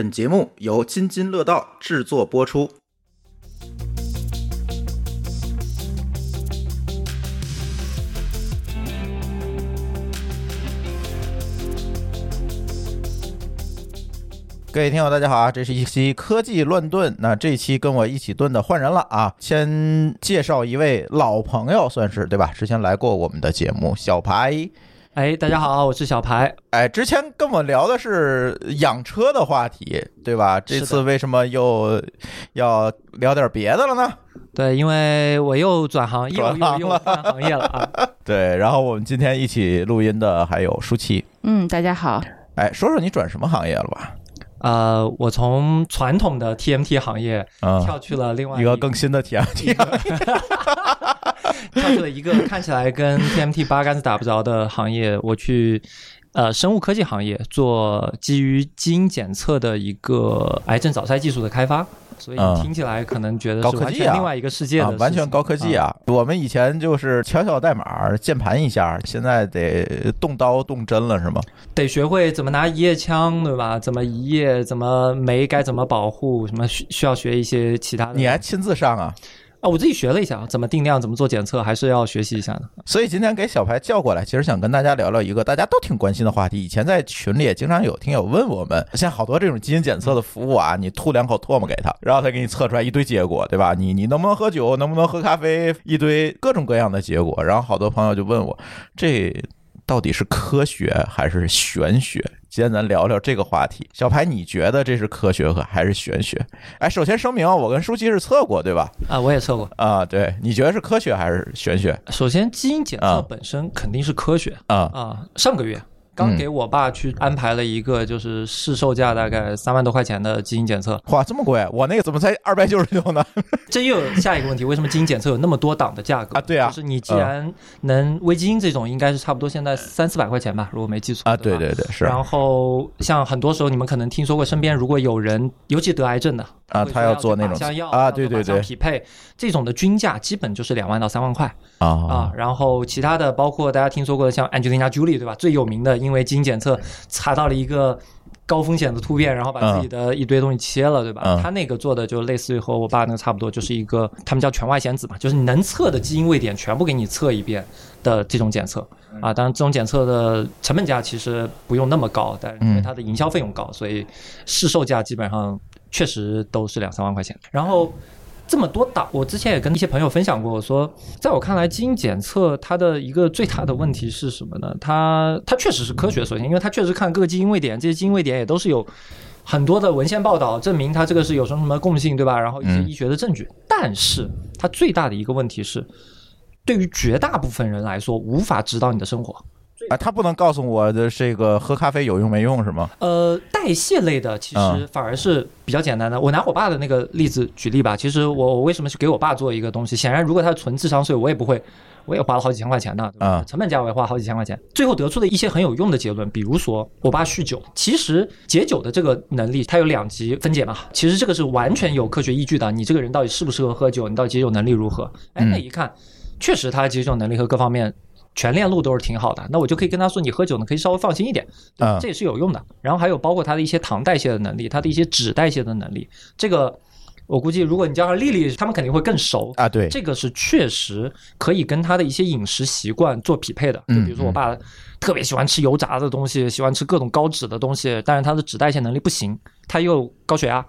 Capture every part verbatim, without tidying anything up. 本节目由津津乐道制作播出。各位听友大家好啊，这是一期科技乱炖。那这期跟我一起炖的换人了啊，先介绍一位老朋友，算是对吧，之前来过我们的节目，小排。哎，大家好，我是小排。哎，之前跟我聊的是养车的话题，对吧？这次为什么又要聊点别的了呢？对，因为我又转行，转行了，又又又换行业了啊。对，然后我们今天一起录音的还有舒淇。嗯，大家好。哎，说说你转什么行业了吧？呃，我从传统的 T M T 行业跳去了另外一个更新的 T M T 行业。跳去了一个看起来跟 T M T 八竿子打不着的行业，我去呃生物科技行业做基于基因检测的一个癌症早筛技术的开发。所以听起来可能觉得是完全另外一个世界的、嗯啊啊、完全高科技啊、嗯！我们以前就是敲敲代码键盘一下，现在得动刀动针了是吗？得学会怎么拿一叶枪对吧，怎么一叶，怎么酶该怎么保护，什么需要学一些其他的。你还亲自上啊？啊，我自己学了一下，怎么定量，怎么做检测，还是要学习一下的。所以今天给小排叫过来，其实想跟大家聊聊一个大家都挺关心的话题。以前在群里也经常有听友问我们，现在好多这种基因检测的服务啊，你吐两口唾沫给他，然后他给你测出来一堆结果，对吧？你你能不能喝酒，能不能喝咖啡，一堆各种各样的结果。然后好多朋友就问我，这到底是科学还是玄学？今天咱聊聊这个话题。小排，你觉得这是科学还是玄学？哎，首先声明，我跟舒淇是测过，对吧？啊，我也测过啊。对，你觉得是科学还是玄学？首先，基因检测本身肯定是科学啊、嗯、啊！上个月刚给我爸去安排了一个，就是市售价大概三万多块钱的基因检测。哇，这么贵！我那个怎么才二百九十九呢？这又有下一个问题，为什么基因检测有那么多档的价格啊？对啊，就是你既然能微基因这种，应该是差不多现在三四百块钱吧，如果没记错啊。对对对，是。然后像很多时候你们可能听说过，身边如果有人，尤其得癌症的啊，他要做那种靶药啊，对对对，匹配这种的均价基本就是两万到三万块啊啊。然后其他的包括大家听说过的，像 Angelina Jolie 对吧，最有名的。因为基因检测查到了一个高风险的突变，然后把自己的一堆东西切了，对吧、嗯、他那个做的就类似于和我爸那个差不多，就是一个他们叫全外显子嘛，就是你能测的基因位点全部给你测一遍的这种检测啊。当然这种检测的成本价其实不用那么高，但是因为它的营销费用高、嗯、所以市售价基本上确实都是两三万块钱。然后这么多档，我之前也跟一些朋友分享过，我说在我看来基因检测它的一个最大的问题是什么呢？它它确实是科学，首先因为它确实看各个基因位点，这些基因位点也都是有很多的文献报道证明它这个是有什么什么共性，对吧？然后一些医学的证据、嗯、但是它最大的一个问题是对于绝大部分人来说无法指导你的生活啊，他不能告诉我的这个喝咖啡有用没用是吗？呃，代谢类的其实反而是比较简单的、嗯、我拿我爸的那个例子举例吧。其实我我为什么去给我爸做一个东西，显然如果他纯智商税我也不会，我也花了好几千块钱呢，对吧、嗯、成本价我也花了好几千块钱，最后得出的一些很有用的结论。比如说我爸酗酒，其实解酒的这个能力它有两级分解嘛，其实这个是完全有科学依据的，你这个人到底适不适合喝酒，你到底解酒能力如何。哎，那一看、嗯、确实他解酒能力和各方面全链路都是挺好的，那我就可以跟他说你喝酒呢可以稍微放心一点，这也是有用的、嗯、然后还有包括他的一些糖代谢的能力，他的一些脂代谢的能力，这个我估计如果你叫上丽丽他们肯定会更熟啊。对，这个是确实可以跟他的一些饮食习惯做匹配的。就比如说我爸特别喜欢吃油炸的东西、嗯、喜欢吃各种高脂的东西，但是他的脂代谢能力不行，他又高血压，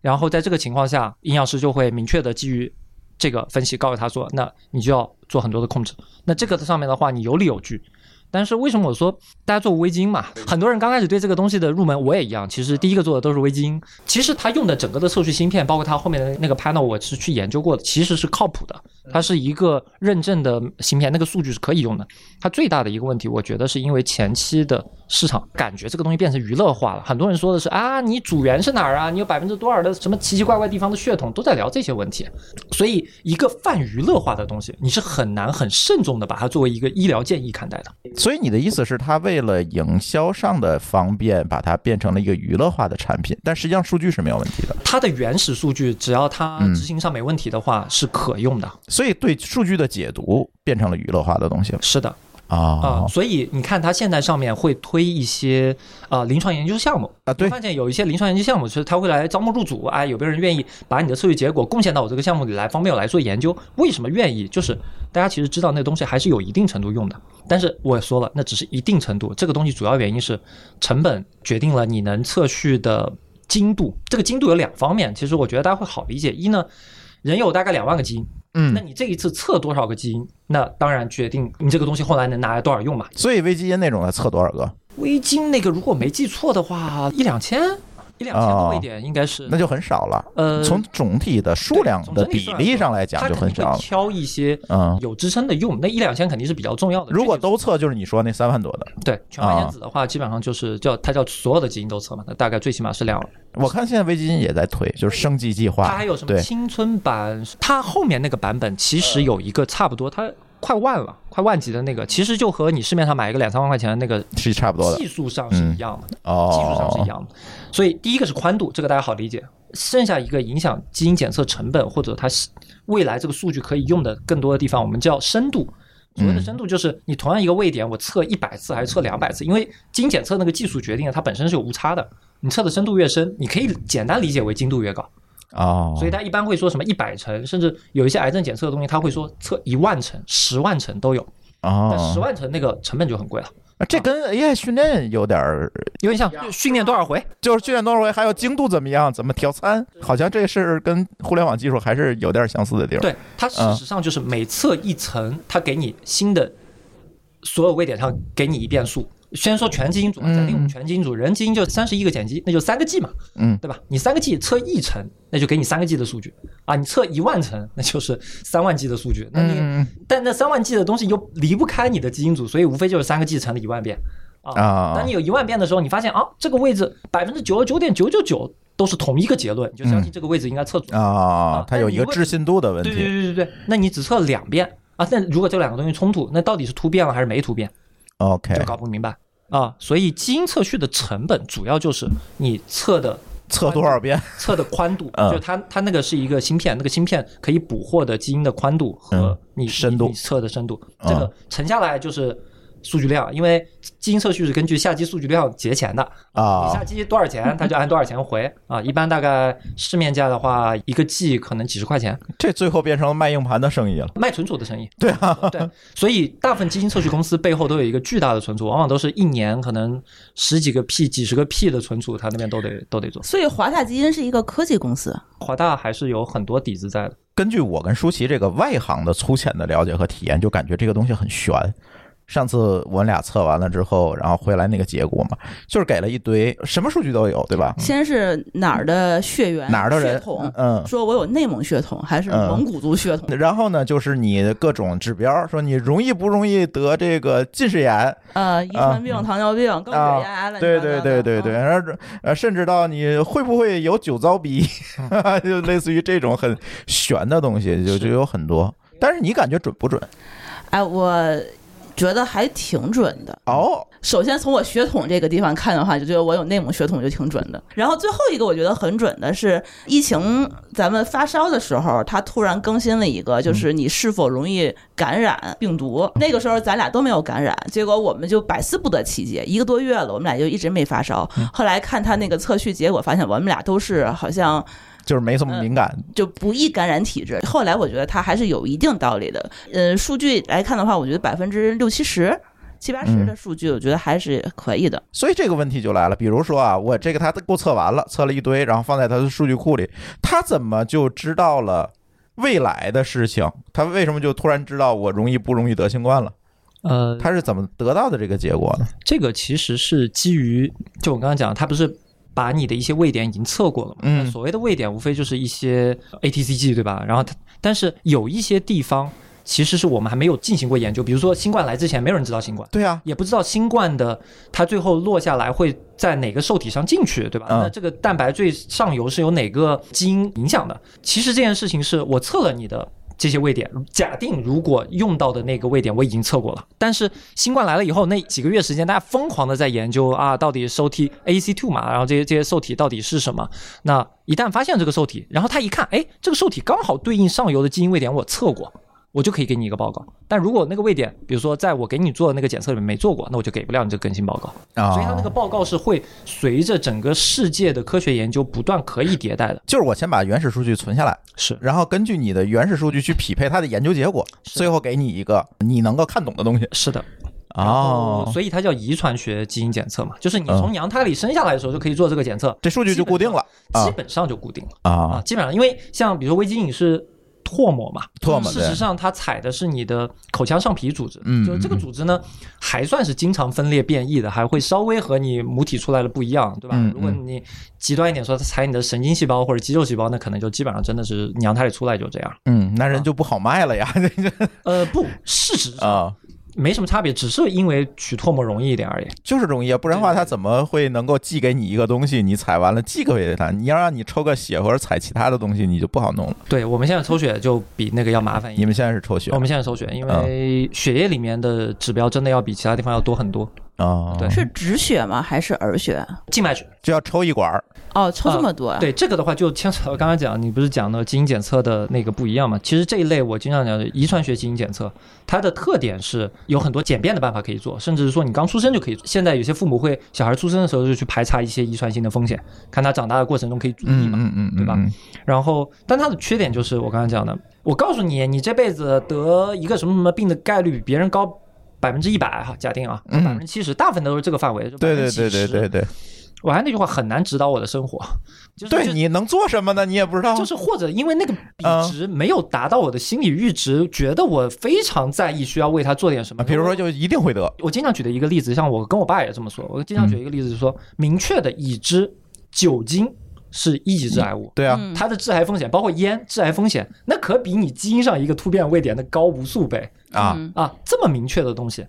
然后在这个情况下营养师就会明确的基于这个分析告诉他说，那你就要做很多的控制。那这个上面的话你有理有据，但是为什么我说大家做微基因嘛，很多人刚开始对这个东西的入门，我也一样，其实第一个做的都是微基因。其实他用的整个的测序芯片包括他后面的那个 panel 我是去研究过的，其实是靠谱的，它是一个认证的芯片，那个数据是可以用的。它最大的一个问题我觉得是因为前期的市场感觉这个东西变成娱乐化了，很多人说的是啊，你主源是哪儿啊，你有百分之多少的什么奇奇怪怪地方的血统，都在聊这些问题。所以一个泛娱乐化的东西你是很难很慎重的把它作为一个医疗建议看待的。所以你的意思是它为了营销上的方便把它变成了一个娱乐化的产品，但实际上数据是没有问题的，它的原始数据只要它执行上没问题的话、嗯、是可用的。所以对数据的解读变成了娱乐化的东西。是的啊、呃，所以你看它现在上面会推一些啊、呃、临床研究项目啊，对，发现有一些临床研究项目是它会来招募入组，哎，有没有人愿意把你的测试结果贡献到我这个项目里来，方便我来做研究？为什么愿意？就是大家其实知道那东西还是有一定程度用的，但是我说了，那只是一定程度，这个东西主要原因是成本决定了你能测序的精度，这个精度有两方面，其实我觉得大家会好理解，一呢，人有大概两万个基因。嗯，那你这一次测多少个基因，那当然决定你这个东西后来能拿来多少用嘛。所以微基因那种来测多少个？微基因那个如果没记错的话，一两千，一两千多一点应该是、哦。那就很少了。呃，从总体的数量的比例上来讲就很少了。挑一些有支撑的用，嗯、那一两千肯定是比较重要的。如果都测，就是你说那三万多的。对，全完全子的话，基本上就是叫它叫所有的基因都测嘛，那大概最起码是两。我看现在微基因也在推，就是生计计划。它还有什么青春版？它后面那个版本其实有一个差不多，它快万了，快万级的那个，其实就和你市面上买一个两三万块钱的那个是差不多的，技术上是一样的，嗯、技术上是一样的、哦。所以第一个是宽度，这个大家好理解。剩下一个影响基因检测成本或者它未来这个数据可以用的更多的地方，我们叫深度。所谓的深度就是你同样一个位点，我测一百次还是测两百次，因为基因检测那个技术决定了它本身是有误差的。你测的深度越深，你可以简单理解为精度越高啊， oh. 所以他一般会说什么一百层，甚至有一些癌症检测的东西，他会说测一万层、十万层都有啊。Oh. 但十万层那个成本就很贵了。这跟 A I 训练有点有点像，训练多少回，就是训练多少回，还有精度怎么样，怎么调参，好像这是跟互联网技术还是有点相似的地方。对，它事实上就是每测一层，它给你新的所有位点上给你一变数。先说全基因组，假定我们全基因组，人基因就三十一个碱基，那就三个 G 嘛，嗯，对吧？你三个 G 测一层，那就给你三个 G 的数据啊。你测一万层，那就是三万 G 的数据。那那个，但那三万 G 的东西又离不开你的基因组，所以无非就是三个 G 乘了一万遍啊。当你有一万遍的时候，你发现啊，这个位置百分之九十九点九九九都是同一个结论，你就相信这个位置应该测准啊。它有一个置信度的问题。对对对对对，那你只测两遍啊，那如果这两个东西冲突，那到底是突变了还是没突变？OK， 就搞不明白啊！所以基因测序的成本主要就是你测的测多少遍，测的宽度，嗯、就它它那个是一个芯片，那个芯片可以捕获的基因的宽度和你、嗯、深度你测的深度，这个乘下来就是数据量，嗯、因为基因测序是根据下基数据量结钱的啊，你下基多少钱，它就按多少钱回啊。一般大概市面价的话，一个 G 可能几十块钱，这最后变成卖硬盘的生意了，卖存储的生意。对啊，对，所以大部分基因测序公司背后都有一个巨大的存储，往往都是一年可能十几个 P、几十个 P 的存储，它那边都得都得做。所以华大基因是一个科技公司，华大还是有很多底子在的。根据我跟舒淇这个外行的粗浅的了解和体验，就感觉这个东西很悬。上次我们俩测完了之后，然后回来那个结果嘛，就是给了一堆什么数据都有，对吧？先是哪儿的血缘、哪儿的人血统，嗯，说我有内蒙血统还是蒙古族血统、嗯。然后呢，就是你各种指标，说你容易不容易得这个近视眼，呃，遗传病、糖尿病、高血压、癌了，对对对对对，然后呃，甚至到你会不会有酒糟鼻，就类似于这种很玄的东西，就就有很多。但是你感觉准不准？哎、呃，我。觉得还挺准的哦。首先从我血统这个地方看的话，就觉得我有内蒙血统就挺准的。然后最后一个我觉得很准的是，疫情咱们发烧的时候，它突然更新了一个，就是你是否容易感染病毒。那个时候咱俩都没有感染，结果我们就百思不得其解，一个多月了，我们俩就一直没发烧。后来看他那个测序结果，发现我们俩都是好像。就是没什么敏感、嗯，就不易感染体质。后来我觉得它还是有一定道理的。呃，数据来看的话，我觉得百分之六七十、七八十的数据，我觉得还是可以的、嗯。所以这个问题就来了，比如说啊，我这个他给我测完了，测了一堆，然后放在他的数据库里，他怎么就知道了未来的事情？他为什么就突然知道我容易不容易得新冠了？呃，他是怎么得到的这个结果呢？这个其实是基于，就我刚刚讲，他不是。把你的一些位点已经测过了嘛？嗯，所谓的位点无非就是一些 A T C G 对吧？然后它，但是有一些地方其实是我们还没有进行过研究，比如说新冠来之前，没有人知道新冠，对啊，也不知道新冠的它最后落下来会在哪个受体上进去，对吧？嗯、那这个蛋白最上游是由哪个基因影响的？其实这件事情是我测了你的这些位点，假定如果用到的那个位点我已经测过了，但是新冠来了以后那几个月时间，大家疯狂的在研究啊，到底受体 A C two 嘛，然后这些这些受体到底是什么？那一旦发现这个受体，然后他一看，哎，这个受体刚好对应上游的基因位点，我测过，我就可以给你一个报告。但如果那个位点比如说在我给你做的那个检测里面没做过，那我就给不了你这个更新报告、哦、所以它那个报告是会随着整个世界的科学研究不断可以迭代的，就是我先把原始数据存下来，是，然后根据你的原始数据去匹配它的研究结果，最后给你一个你能够看懂的东西。是的，哦，所以它叫遗传学基因检测嘛，就是你从娘胎里生下来的时候就可以做这个检测，这数据就固定了，基本上就固定了啊，基本上，因为像比如说微基因是唾沫嘛，唾沫事实上它采的是你的口腔上皮组织，就是这个组织呢还算是经常分裂变异的，还会稍微和你母体出来的不一样，对吧？如果你极端一点说它采你的神经细胞或者肌肉细胞，那可能就基本上真的是娘胎里出来就这样，嗯，那人就不好卖了呀。呃，不，事实上没什么差别，只是因为取唾沫容易一点而已，就是容易啊，不然的话他怎么会能够寄给你一个东西，你采完了寄给他，你要让你抽个血或者采其他的东西你就不好弄了。对，我们现在抽血就比那个要麻烦一点。你们现在是抽血？我们现在抽血，因为血液里面的指标真的要比其他地方要多很多。哦，对，是止血吗？还是耳血？静脉血就要抽一管儿。哦，抽这么多、啊呃、对，这个的话就牵扯到刚才讲，你不是讲的基因检测的那个不一样吗？其实这一类我经常讲的遗传学基因检测，它的特点是有很多简便的办法可以做，甚至是说你刚出生就可以做。现在有些父母会小孩出生的时候就去排查一些遗传性的风险，看他长大的过程中可以注意嘛，嗯嗯嗯嗯，对吧？然后但它的缺点就是我刚才讲的，我告诉你你这辈子得一个什么什么病的概率比别人高百分之一百哈，假定啊，百分之七十，大部分都是这个范围。对对对对对对，我还那句话，很难指导我的生活。就是、对，就你能做什么呢？你也不知道。就是或者因为那个比值没有达到我的心理阈值，嗯、觉得我非常在意，需要为他做点什么。比如说，就一定会得。我经常举的一个例子，像我跟我爸也这么说，我经常举一个例子，就是说、嗯、明确的已知酒精是一级致癌物、嗯、对啊，它的致癌风险包括烟致癌风险那可比你基因上一个突变位点的高无数倍啊、嗯、啊，这么明确的东西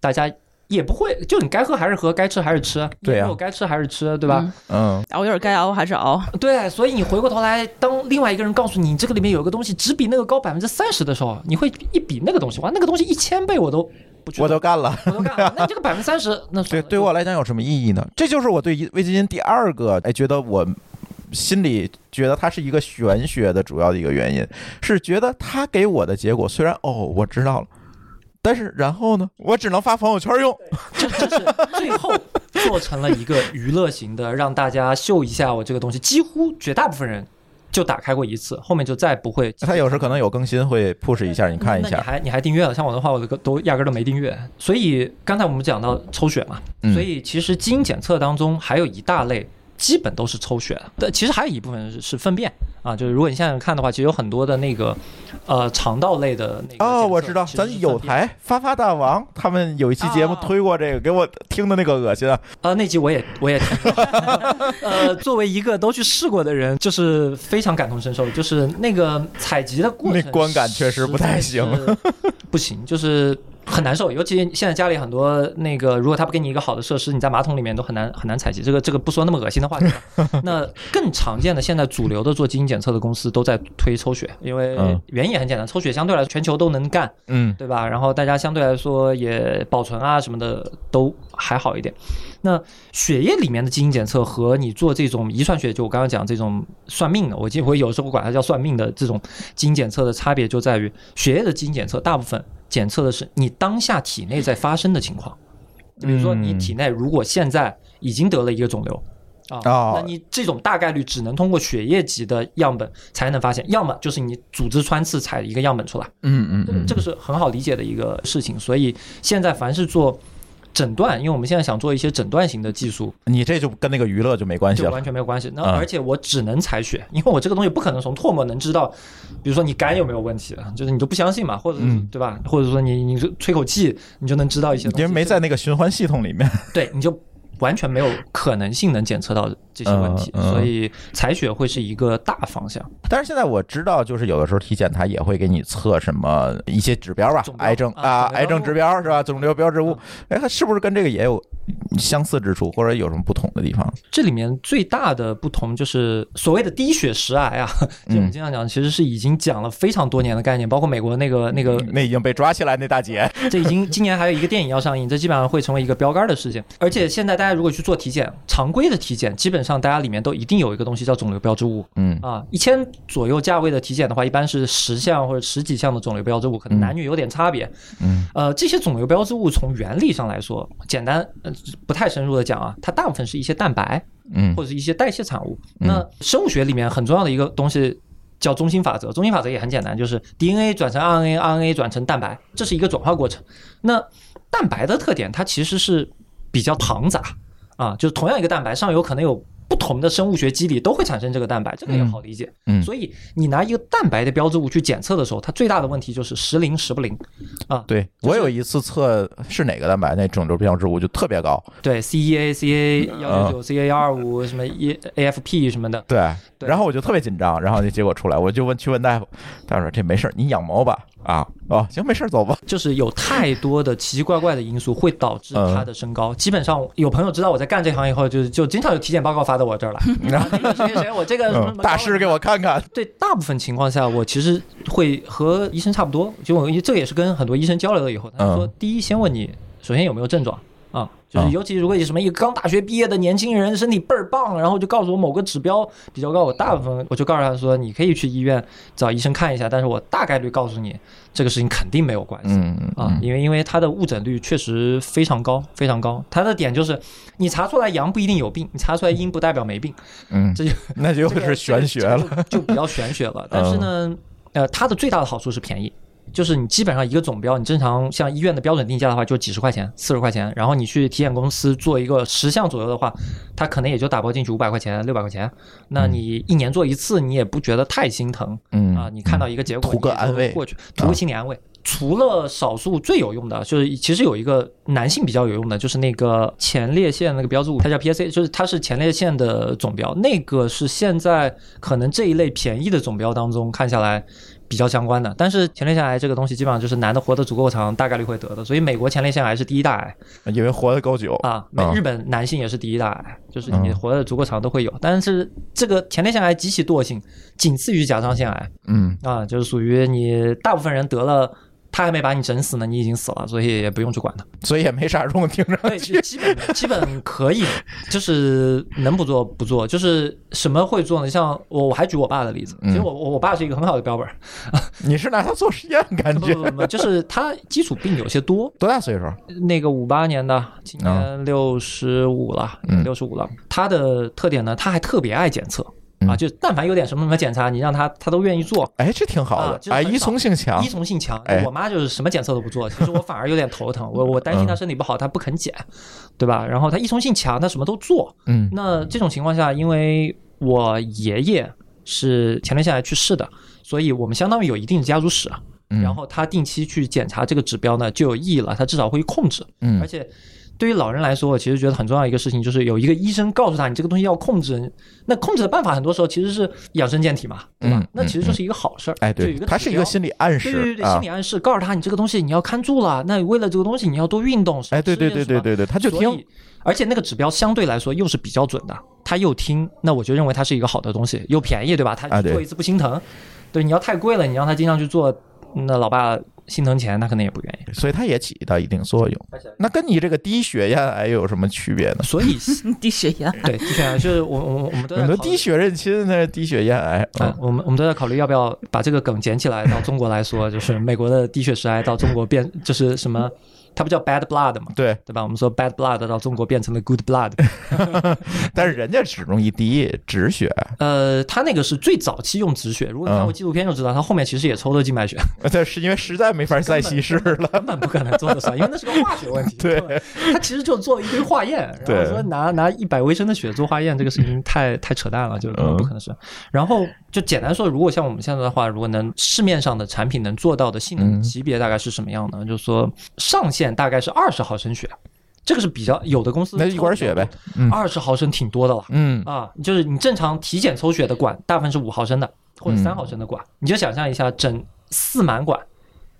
大家也不会，就你该喝还是喝，该吃还是吃，对啊，该吃还是吃，对吧？嗯，熬夜该熬还是熬，对，所以你回过头来，当另外一个人告诉你这个里面有一个东西只比那个高百分之三十的时候，你会一比那个东西，哇，那个东西一千倍我都不我都干了，我都干了，那这个百分之三十，那对对我来讲有什么意义呢？这就是我对微基因第二个，哎，觉得我。心里觉得它是一个玄学的主要的一个原因，是觉得它给我的结果虽然哦我知道了，但是然后呢，我只能发朋友圈用，这就是最后做成了一个娱乐型的，让大家秀一下我这个东西。几乎绝大部分人就打开过一次，后面就再不会。它有时可能有更新会 push 一下，你看一下。你还你还订阅了？像我的话，我都压根都没订阅。所以刚才我们讲到抽血嘛，所以其实基因检测当中还有一大类。基本都是抽血的，其实还有一部分是粪便啊，就是如果你现在看的话，其实有很多的那个呃肠道类的那个。哦，我知道，咱有台发发大王他们有一期节目推过这个，啊、给我听的那个恶心啊！啊，那集我也我也听过。呃，作为一个都去试过的人，就是非常感同身受，就是那个采集的过程，那观感确实不太行，不行，就是。很难受，尤其现在家里很多那个，如果他不给你一个好的设施，你在马桶里面都很难很难采集。这个这个不说那么恶心的话题了。那更常见的，现在主流的做基因检测的公司都在推抽血，因为原因也很简单，抽血相对来说全球都能干，嗯，对吧？然后大家相对来说也保存啊什么的都还好一点。那血液里面的基因检测和你做这种遗传学，就我刚刚讲这种算命的，我我有时候管它叫算命的这种基因检测的差别就在于，血液的基因检测大部分。检测的是你当下体内在发生的情况，比如说你体内如果现在已经得了一个肿瘤、嗯、啊，那你这种大概率只能通过血液级的样本才能发现，要么就是你组织穿刺采一个样本出来，嗯嗯嗯，这个是很好理解的一个事情。所以现在凡是做诊断，因为我们现在想做一些诊断型的技术，你这就跟那个娱乐就没关系了，就完全没有关系。那而且我只能采血、嗯，因为我这个东西不可能从唾沫能知道，比如说你肝有没有问题，就是你都不相信嘛，或者、嗯、对吧？或者说你你吹口气，你就能知道一些东西，因为没在那个循环系统里面，对，你就完全没有可能性能检测到这些问题，嗯、所以采血会是一个大方向。但是现在我知道，就是有的时候体检它也会给你测什么一些指标吧，癌症啊，癌症指标是吧？肿瘤标志物，哎，它是不是跟这个也有相似之处，或者有什么不同的地方？这里面最大的不同就是所谓的低血石癌啊，就我们经常讲，其实是已经讲了非常多年的概念，包括美国那个那个那已经被抓起来那大姐，这已经今年还有一个电影要上映，这基本上会成为一个标杆的事情。而且现在大家如果去做体检，常规的体检基本上大家里面都一定有一个东西叫肿瘤标志物，嗯啊，一千左右价位的体检的话，一般是十项或者十几项的肿瘤标志物，可能男女有点差别，嗯呃，这些肿瘤标志物从原理上来说，简单呃。不太深入的讲啊，它大部分是一些蛋白，嗯，或者是一些代谢产物。嗯、那生物学里面很重要的一个东西叫中心法则，中心法则也很简单，就是 D N A 转成 R N A，R N A 转成蛋白，这是一个转化过程。那蛋白的特点，它其实是比较庞杂啊，就是同样一个蛋白上游可能有不同的生物学机理都会产生这个蛋白，这个也好理解。嗯，所以你拿一个蛋白的标志物去检测的时候，它最大的问题就是时灵时不灵啊。对，我有一次测是哪个蛋白，那肿瘤标志物就特别高。对 ，C E A、C A 一九九、C A 二五什么 A F P 什么的。对，然后我就特别紧张，然后那结果出来，我就问去问大夫，大夫说这没事，你养猫吧。啊哦，行，没事走吧。就是有太多的奇奇怪怪的因素会导致他的身高。嗯、基本上有朋友知道我在干这行以后，就就经常有体检报告发到我这儿来。谁谁谁，我这个、嗯、大师给我看看。对，大部分情况下我其实会和医生差不多。就我这个也是跟很多医生交流了以后，他说、嗯、第一先问你首先有没有症状啊。就是尤其如果有什么一个刚大学毕业的年轻人身体倍儿棒，然后就告诉我某个指标比较高，我大部分我就告诉他说你可以去医院找医生看一下，但是我大概率告诉你这个事情肯定没有关系、嗯嗯、啊，因为因为他的误诊率确实非常高非常高。他的点就是你查出来阳不一定有病，你查出来阴不代表没病，嗯，这就那就又是玄学了、这个、就, 就比较玄学了。但是呢，呃，他的最大的好处是便宜。就是你基本上一个总标，你正常像医院的标准定价的话，就几十块钱、四十块钱。然后你去体检公司做一个十项左右的话，它可能也就打包进去五百块钱、六百块钱。那你一年做一次，你也不觉得太心疼，嗯啊，你看到一个结果，图个安慰过去，图个心理安慰。除了少数最有用的，就是其实有一个男性比较有用的，就是那个前列腺那个标志物，它叫 P S A， 就是它是前列腺的总标，那个是现在可能这一类便宜的总标当中看下来。比较相关的，但是前列腺癌这个东西基本上就是男的活得足够长，大概率会得的，所以美国前列腺癌是第一大癌，因为活得够久啊。日本男性也是第一大癌，嗯、就是你活得足够长都会有，但是这个前列腺癌极其惰性，仅次于甲状腺癌。嗯啊，就是属于你大部分人得了。他还没把你整死呢，你已经死了，所以也不用去管他，所以也没啥用，听上去。对，基本基本可以，就是能不做不做，就是什么会做呢？像我，我还举我爸的例子，其实我我爸是一个很好的标本。嗯、你是拿他做实验，感觉不不不，就是他基础病有些多。多大岁数？那个五八年的，今年六十五了，六十五了。他的特点呢，他还特别爱检测。啊，就但凡有点什么什么检查，你让他他都愿意做，哎，这挺好的，哎、啊，依从性强，依从性强。哎、我妈就是什么检测都不做，其实我反而有点头疼，我我担心她身体不好，她不肯检，对吧？然后她依从性强，她什么都做，嗯。那这种情况下，因为我爷爷是前列腺癌去世的，所以我们相当于有一定的家族史，然后他定期去检查这个指标呢就有意义了，他至少会控制，嗯，而且。对于老人来说，我其实觉得很重要一个事情就是有一个医生告诉他你这个东西要控制，那控制的办法很多时候其实是养生健体嘛，对吧？嗯、那其实就是一个好事儿、嗯嗯，哎，对，它是一个心理暗示，对对对，心理暗示、啊、告诉他你这个东西你要看住了，那为了这个东西你要多运动，哎，对对对对对对，他就听，而且那个指标相对来说又是比较准的，他又听，那我就认为它是一个好的东西，又便宜，对吧？他做一次不心疼，啊、对, 对，你要太贵了，你让他经常去做，那老爸。心疼钱，他可能也不愿意，所以他也起到一定作用。那跟你这个低血压癌有什么区别呢？所以低血压对低血压就是我我我们都在考虑低血认亲，那是低血压癌。嗯嗯、我们我们都在考虑要不要把这个梗捡起来到中国来说，就是美国的低血石癌到中国变就是什么。它不叫 bad blood 嘛？对对吧？我们说 bad blood 到中国变成了 good blood， 但是人家只容易低止血。呃，他那个是最早期用止血，如果你看过纪录片就知道，他、嗯、后面其实也抽了静脉血。对，是因为实在没法再稀释了，根本不可能做得出来，因为那是个化学问题。对，他其实就做了一堆化验，然后说拿拿一百微升的血做化验，这个事情太太扯淡了，就不可能是。嗯、然后就简单说，如果像我们现在的话，如果能市面上的产品能做到的性能级别大概是什么样呢？嗯、就是说上限。大概是二十毫升血，这个是比较有的公司那一管血呗，二十毫升挺多的了，嗯啊，就是你正常体检抽血的管，大部分是五毫升的或者三毫升的管，嗯、你就想象一下整四满管，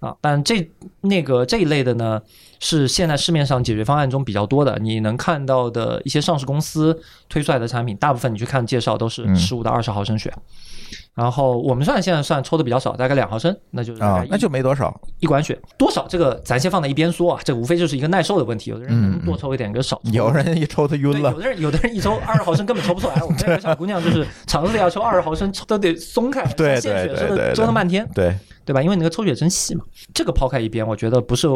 啊，但这那个这一类的呢，是现在市面上解决方案中比较多的。你能看到的一些上市公司推出来的产品，大部分你去看介绍都是十五到二十毫升血、嗯，然后我们算现在算抽的比较少，大概两毫升，那就是啊、哦，那就没多少，一管血多少这个咱先放在一边说啊，这无非就是一个耐受的问题。有的人能多抽一点，跟少抽、嗯，有人一抽他晕了，有的人有的人一抽二十毫升根本抽不出来。我们那个小姑娘就是尝试要抽二十毫升，都得松开，对对对对，折腾半天，对。对吧？因为那个抽血针细嘛，这个抛开一边，我觉得不是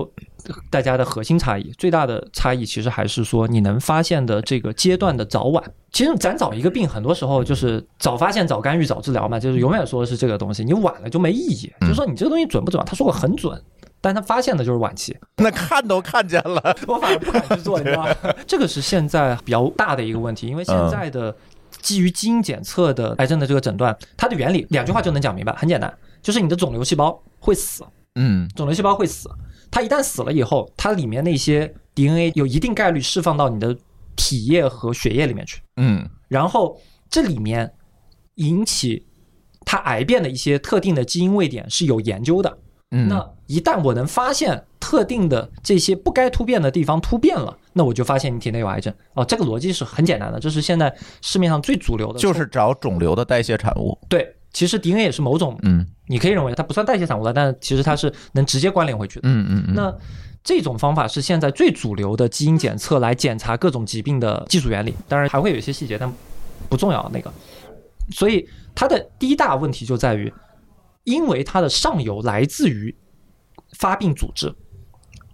大家的核心差异，最大的差异其实还是说你能发现的这个阶段的早晚。其实咱找一个病，很多时候就是早发现、早干预、早治疗嘛，就是永远说的是这个东西，你晚了就没意义。就是说你这个东西准不准啊？他说过很准。但他发现的就是晚期，那看都看见了，我反而不敢去做，你知道吗？这个是现在比较大的一个问题，因为现在的基于基因检测的癌症的这个诊断，它的原理两句话就能讲明白，很简单。就是你的肿瘤细胞会死，嗯，肿瘤细胞会死，它一旦死了以后，它里面那些 D N A 有一定概率释放到你的体液和血液里面去，嗯，然后这里面引起它癌变的一些特定的基因位点是有研究的，嗯，那一旦我能发现特定的这些不该突变的地方突变了，那我就发现你体内有癌症啊、哦，这个逻辑是很简单的，这是现在市面上最主流的，就是找肿瘤的代谢产物，对。其实 D N A 也是某种，嗯，你可以认为它不算代谢产物了，但其实它是能直接关联回去的，嗯嗯嗯。那这种方法是现在最主流的基因检测来检查各种疾病的技术原理，当然还会有一些细节，但不重要那个。所以它的第一大问题就在于，因为它的上游来自于发病组织。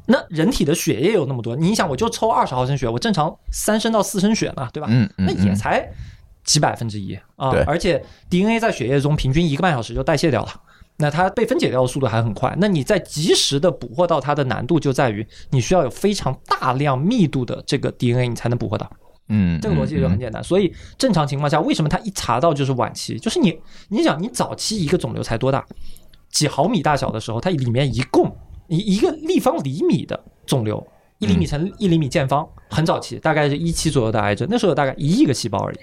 那人体的血液有那么多，你想我就抽二十毫升血，我正常三升到四升血嘛，对吧？嗯，那也才。几百分之一啊！而且 D N A 在血液中平均一个半小时就代谢掉了，那它被分解掉的速度还很快。那你在及时的捕获到它的难度就在于你需要有非常大量密度的这个 D N A 你才能捕获到。嗯，这个逻辑就很简单。所以正常情况下，为什么它一查到就是晚期？就是你，你想你早期一个肿瘤才多大，几毫米大小的时候，它里面一共一个立方厘米的肿瘤，一厘米乘一厘米见方，很早期，大概是一期左右的癌症，那时候大概一亿个细胞而已。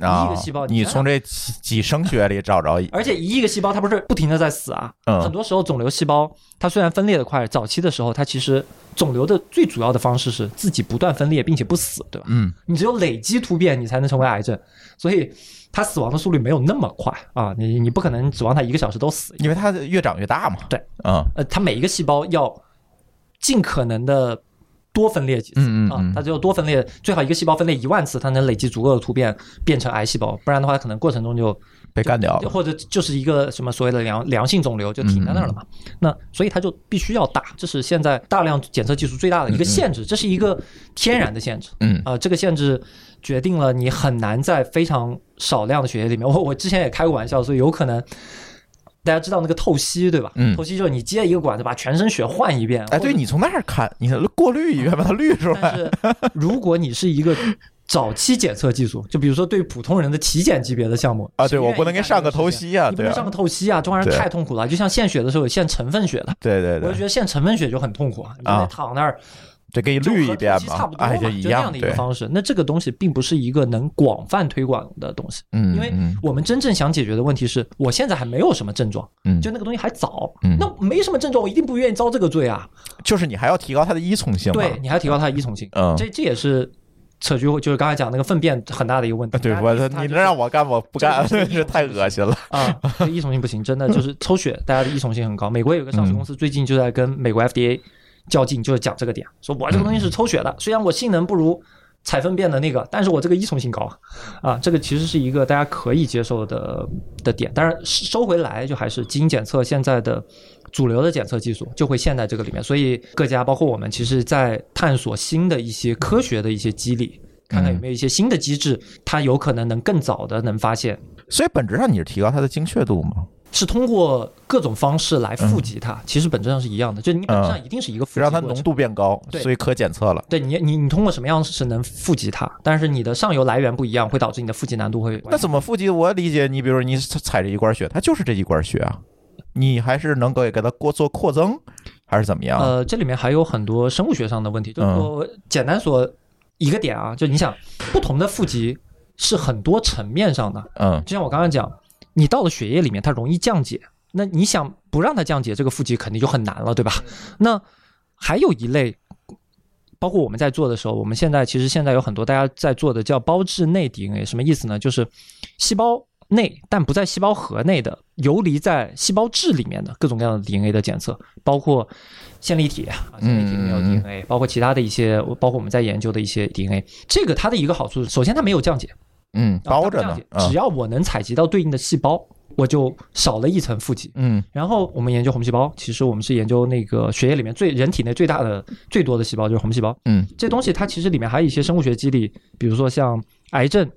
一亿个细胞，你从这几升血里找着，而且一亿个细胞它不是不停的在死啊，很多时候肿瘤细胞它虽然分裂的快，早期的时候它其实肿瘤的最主要的方式是自己不断分裂并且不死，对吧？嗯，你只有累积突变你才能成为癌症，所以它死亡的速率没有那么快啊，你你不可能指望它一个小时都死，因为它越长越大嘛。对，嗯，呃，它每一个细胞要尽可能的。多分裂几次啊，它只有多分裂，最好一个细胞分裂一万次，它能累积足够的突变变成癌细胞，不然的话可能过程中就被干掉了，或者就是一个什么所谓的良良性肿瘤就停在那儿了嘛。那所以它就必须要大，这是现在大量检测技术最大的一个限制，这是一个天然的限制。嗯啊，这个限制决定了你很难在非常少量的血液里面。我我之前也开过玩笑，所以有可能。大家知道那个透析对吧？嗯，透析就是你接一个管子，把全身血换一遍。哎，对，你从那儿看，你过滤一遍，把它滤出来。但是如果你是一个早期检测技术，就比如说对普通人的体检级别的项目啊，对我不能给上个透析啊，你不能上个透析啊，这玩意儿太痛苦了。就像献血的时候有献成分血的，对对对，我就觉得献成分血就很痛苦啊，你得躺那儿。这给你滤一遍嘛，哎，就一样的一个方式。那这个东西并不是一个能广泛推广的东西，嗯，因为我们真正想解决的问题是，我现在还没有什么症状，嗯，就那个东西还早，嗯，那没什么症状，我一定不愿意遭这个罪啊。就是你还要提高它的依从性，对，你还要提高它的依从性，嗯，这这也是扯局，就是刚才讲那个粪便很大的一个问题。对，我你能让我干，我不干，真是太恶心了啊！依从性不行，真的就是抽血，大家的依从性很高。美国有个上市公司最近就在跟美国 F D A。较劲就是讲这个点，说我这个东西是抽血的，嗯，虽然我性能不如采粪便的那个，但是我这个依从性高啊，这个其实是一个大家可以接受的的点。但是收回来就还是基因检测现在的主流的检测技术就会陷在这个里面，所以各家包括我们其实在探索新的一些科学的一些机理，看看有没有一些新的机制，它有可能能更早的能发现。所以本质上你是提高它的精确度吗？是通过各种方式来富集它，嗯，其实本质上是一样的，就你本质上一定是一个富集，嗯，让它浓度变高，所以可检测了。对，你你你通过什么样是能富集它，但是你的上游来源不一样，会导致你的富集难度会。那怎么富集？我理解你，比如说你采着一罐血，它就是这一罐血啊，你还是能够给它过做扩增，还是怎么样？呃，这里面还有很多生物学上的问题，就我简单说一个点啊，就你想不同的富集是很多层面上的，嗯，就像我刚刚讲。你到了血液里面它容易降解，那你想不让它降解，这个负极肯定就很难了，对吧？那还有一类，包括我们在做的时候，我们现在其实现在有很多大家在做的叫胞质内 D N A， 什么意思呢？就是细胞内但不在细胞核内的，游离在细胞质里面的各种各样的 D N A 的检测，包括线粒体啊，线粒体没有 D N A， 包括其他的一些，包括我们在研究的一些 D N A。这个它的一个好处，首先它没有降解，嗯，包着呢，只要我能采集到对应的细胞。我就少了一层负极，嗯，然后我们研究红细胞，其实我们是研究那个血液里面最人体内最大的最多的细胞就是红细胞，嗯，这东西它其实里面还有一些生物学机理，比如说像癌症，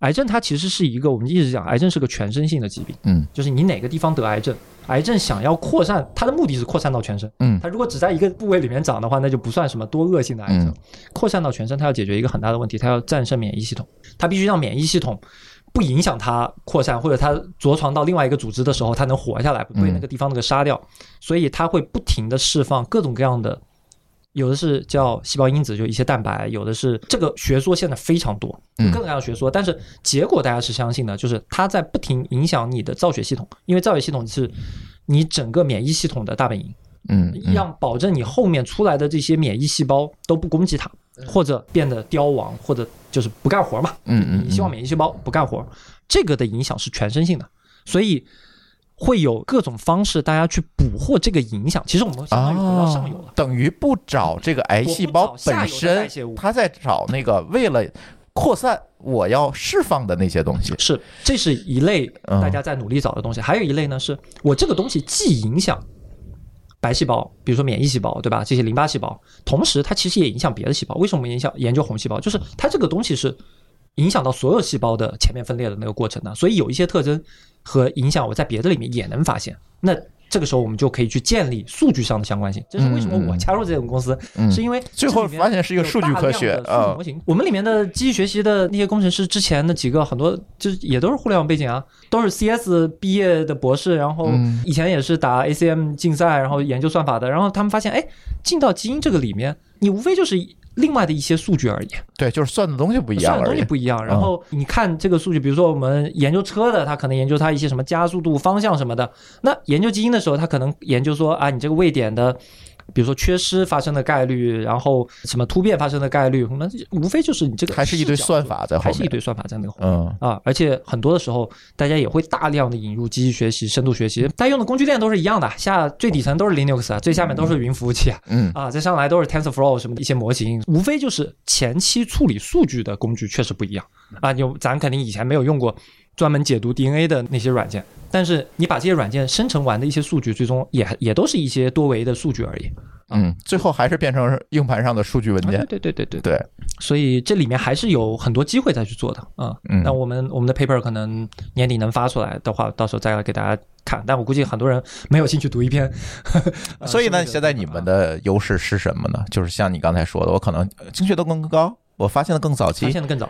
癌症它其实是一个我们一直讲癌症是个全身性的疾病，嗯，就是你哪个地方得癌症，癌症想要扩散，它的目的是扩散到全身，嗯，它如果只在一个部位里面长的话，那就不算什么多恶性的癌症，嗯，扩散到全身，它要解决一个很大的问题，它要战胜免疫系统，它必须让免疫系统。不影响它扩散，或者它着床到另外一个组织的时候，它能活下来，不被那个地方那个杀掉，嗯，所以它会不停的释放各种各样的，有的是叫细胞因子，就一些蛋白，有的是这个学说现在非常多，各种各样的学说，但是结果大家是相信的，就是它在不停影响你的造血系统，因为造血系统是你整个免疫系统的大本营，嗯，让保证你后面出来的这些免疫细胞都不攻击它。或者变得凋亡，或者就是不干活嘛。嗯嗯，你希望免疫细胞不干活，这个的影响是全身性的，所以会有各种方式大家去捕获这个影响。其实我们相当于回到上游了，哦，等于不找这个癌细胞本身，他在找那个为了扩散我要释放的那些东西。是，这是一类大家在努力找的东西。嗯，还有一类呢，是我这个东西既影响白细胞，比如说免疫细胞，对吧？这些淋巴细胞，同时它其实也影响别的细胞。为什么我们影响研究红细胞？就是它这个东西是影响到所有细胞的前面分裂的那个过程的，所以有一些特征和影响，我在别的里面也能发现。那这个时候我们就可以去建立数据上的相关性。这是为什么我加入这种公司，嗯，是因为最后发现是一个数据科学啊。我们里面的机器学习的那些工程师，之前的几个很多就也都是互联网背景啊，都是 C S 毕业的博士，然后以前也是打 A C M 竞赛，然后研究算法的，然后他们发现，哎，进到基因这个里面，你无非就是另外的一些数据而已。对，就是算的东西不一样，算的东西不一样。然后你看这个数据，比如说我们研究车的，他可能研究它一些什么加速度、方向什么的。那研究基因的时候，他可能研究说啊，你这个位点的，比如说缺失发生的概率，然后什么突变发生的概率，那无非就是你这个还是一堆算法在后面，还是一堆算法在那个后面，嗯，啊。而且很多的时候，大家也会大量的引入机器学习、深度学习，大家用的工具链都是一样的，下最底层都是 Linux 啊，最下面都是云服务器啊，嗯啊，再上来都是 TensorFlow 什么的一些模型，无非就是前期处理数据的工具确实不一样啊。有咱肯定以前没有用过专门解读 D N A 的那些软件，但是你把这些软件生成完的一些数据，最终也也都是一些多维的数据而已。嗯，最后还是变成硬盘上的数据文件。啊，对对对对 对, 对。所以这里面还是有很多机会再去做的啊。嗯，那我们我们的 paper 可能年底能发出来的话，到时候再来给大家看。但我估计很多人没有兴趣读一篇。啊，所以呢，现在你们的优势是什么呢？就是像你刚才说的，我可能精确度更高，我发现的更早期，发现的更早。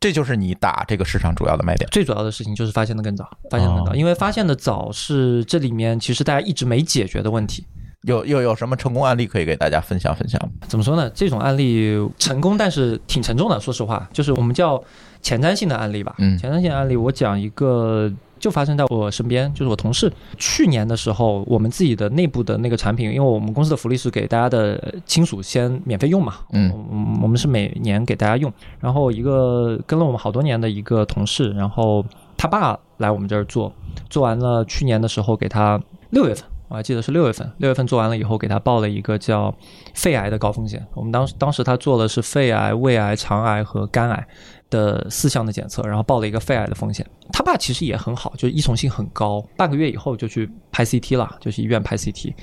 这就是你打这个市场主要的卖点。最主要的事情就是发现的更早，发现的更早，哦，因为发现的早是这里面其实大家一直没解决的问题。有有有什么成功案例可以给大家分享分享？怎么说呢？这种案例成功，但是挺沉重的。说实话，就是我们叫前瞻性的案例吧。嗯，前瞻性的案例，我讲一个就发生在我身边，就是我同事去年的时候，我们自己的内部的那个产品，因为我们公司的福利是给大家的亲属先免费用嘛，嗯，我们是每年给大家用。然后一个跟了我们好多年的一个同事，然后他爸来我们这儿做，做完了去年的时候给他六月份。我还记得是六月份，六月份做完了以后，给他报了一个叫肺癌的高风险。我们当时当时他做的是肺癌、胃癌、肠癌和肝癌的四项的检测，然后报了一个肺癌的风险。他爸其实也很好，就是依从性很高，半个月以后就去拍 C T 了，就去医院拍 C T。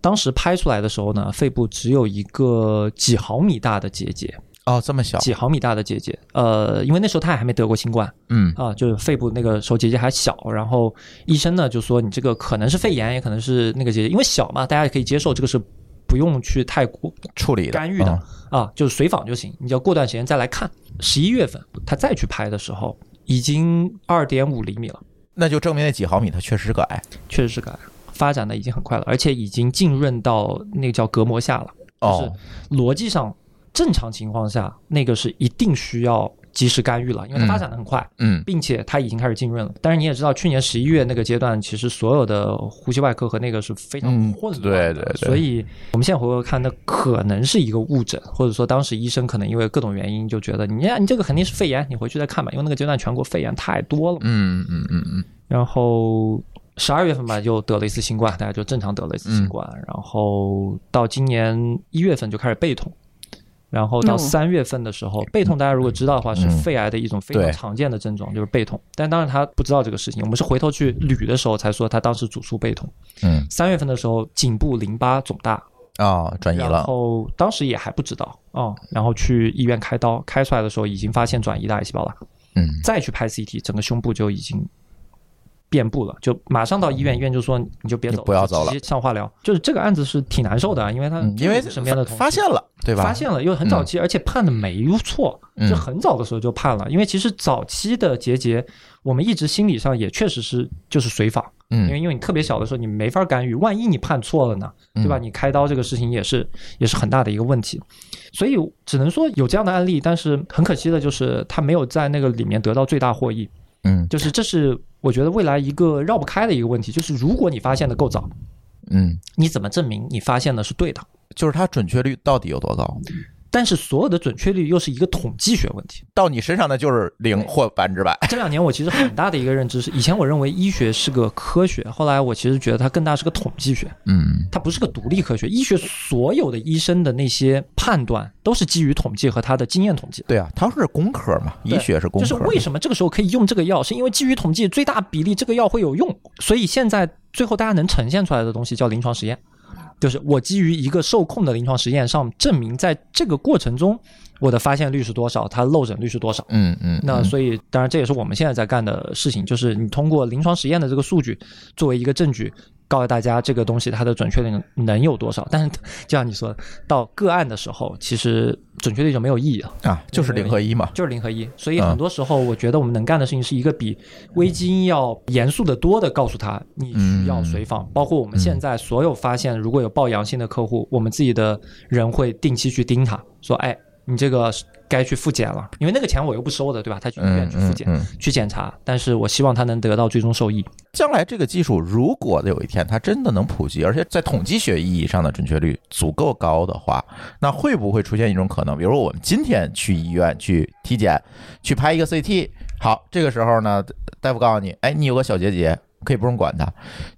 当时拍出来的时候呢，肺部只有一个几毫米大的结节。哦，这么小，几毫米大的结节，呃，因为那时候他也还没得过新冠，嗯啊，就是肺部那个时候结节还小，然后医生呢就说你这个可能是肺炎，也可能是那个结节，因为小嘛，大家也可以接受，这个是不用去太过处理的干预的，嗯，啊，就是随访就行，你要过段时间再来看。十一月份他再去拍的时候，已经二点五厘米了，那就证明那几毫米它确实是个癌，确实是个癌，发展的已经很快了，而且已经浸润到那个叫隔膜下了，就是逻辑上。正常情况下，那个是一定需要及时干预了，因为它发展的很快，嗯，并且它已经开始浸润了。但是你也知道，去年十一月那个阶段，其实所有的呼吸外科和那个是非常混乱的，嗯，对对对。所以我们现在回头看，那可能是一个误诊，或者说当时医生可能因为各种原因就觉得你你这个肯定是肺炎，你回去再看吧，因为那个阶段全国肺炎太多了。嗯嗯嗯嗯。然后十二月份吧，就得了一次新冠，大家就正常得了一次新冠，嗯，然后到今年一月份就开始背痛。然后到三月份的时候，嗯，背痛大家如果知道的话，是肺癌的一种非常常见的症状，嗯，就是背痛。但当然他不知道这个事情，我们是回头去捋的时候才说他当时主诉背痛。嗯，三月份的时候颈部淋巴肿大啊，哦，转移了。然后当时也还不知道哦，然后去医院开刀，开出来的时候已经发现转移的癌细胞了。嗯，再去拍 C T， 整个胸部就已经遍布了，就马上到医院，医院就说你就别走，不要走了，直接上化疗。就是这个案子是挺难受的，啊，因为他因为身边的同事发现了，对吧？发现了又很早期，嗯，而且判的没错，就很早的时候就判了。因为其实早期的结节，我们一直心理上也确实是就是随访，嗯，因为因为你特别小的时候你没法干预，万一你判错了呢，对吧？你开刀这个事情也是也是很大的一个问题，所以只能说有这样的案例，但是很可惜的就是他没有在那个里面得到最大获益。嗯，就是这是我觉得未来一个绕不开的一个问题，就是如果你发现的够早，嗯，你怎么证明你发现的是对的？就是它准确率到底有多高？但是所有的准确率又是一个统计学问题，到你身上的就是零或百分之百。这两年我其实很大的一个认知是，以前我认为医学是个科学，后来我其实觉得它更大是个统计学，嗯，它不是个独立科学。医学所有的医生的那些判断都是基于统计和他的经验统计。对啊，它是工科嘛，医学是工科。就是为什么这个时候可以用这个药，是因为基于统计最大比例这个药会有用，所以现在最后大家能呈现出来的东西叫临床实验。就是我基于一个受控的临床实验上证明，在这个过程中我的发现率是多少，它漏诊率是多少。嗯嗯。那所以当然这也是我们现在在干的事情，就是你通过临床实验的这个数据作为一个证据，告诉大家这个东西它的准确率能有多少。但是就像你说到个案的时候，其实准确率就没有意义了啊，就是零和一嘛，就是零和一。所以很多时候我觉得我们能干的事情是一个比危机要严肃的多的告诉他你需要随访，嗯，包括我们现在所有发现如果有报阳性的客户，嗯，我们自己的人会定期去盯他说，哎，你这个该去复检了，因为那个钱我又不收的，对吧？他去医院去复检，嗯嗯嗯，去检查，但是我希望他能得到最终受益。将来这个技术如果有一天它真的能普及，而且在统计学意义上的准确率足够高的话，那会不会出现一种可能，比如说我们今天去医院去体检，去拍一个 C T， 好，这个时候呢，大夫告诉你，哎，你有个小结节，可以不用管它。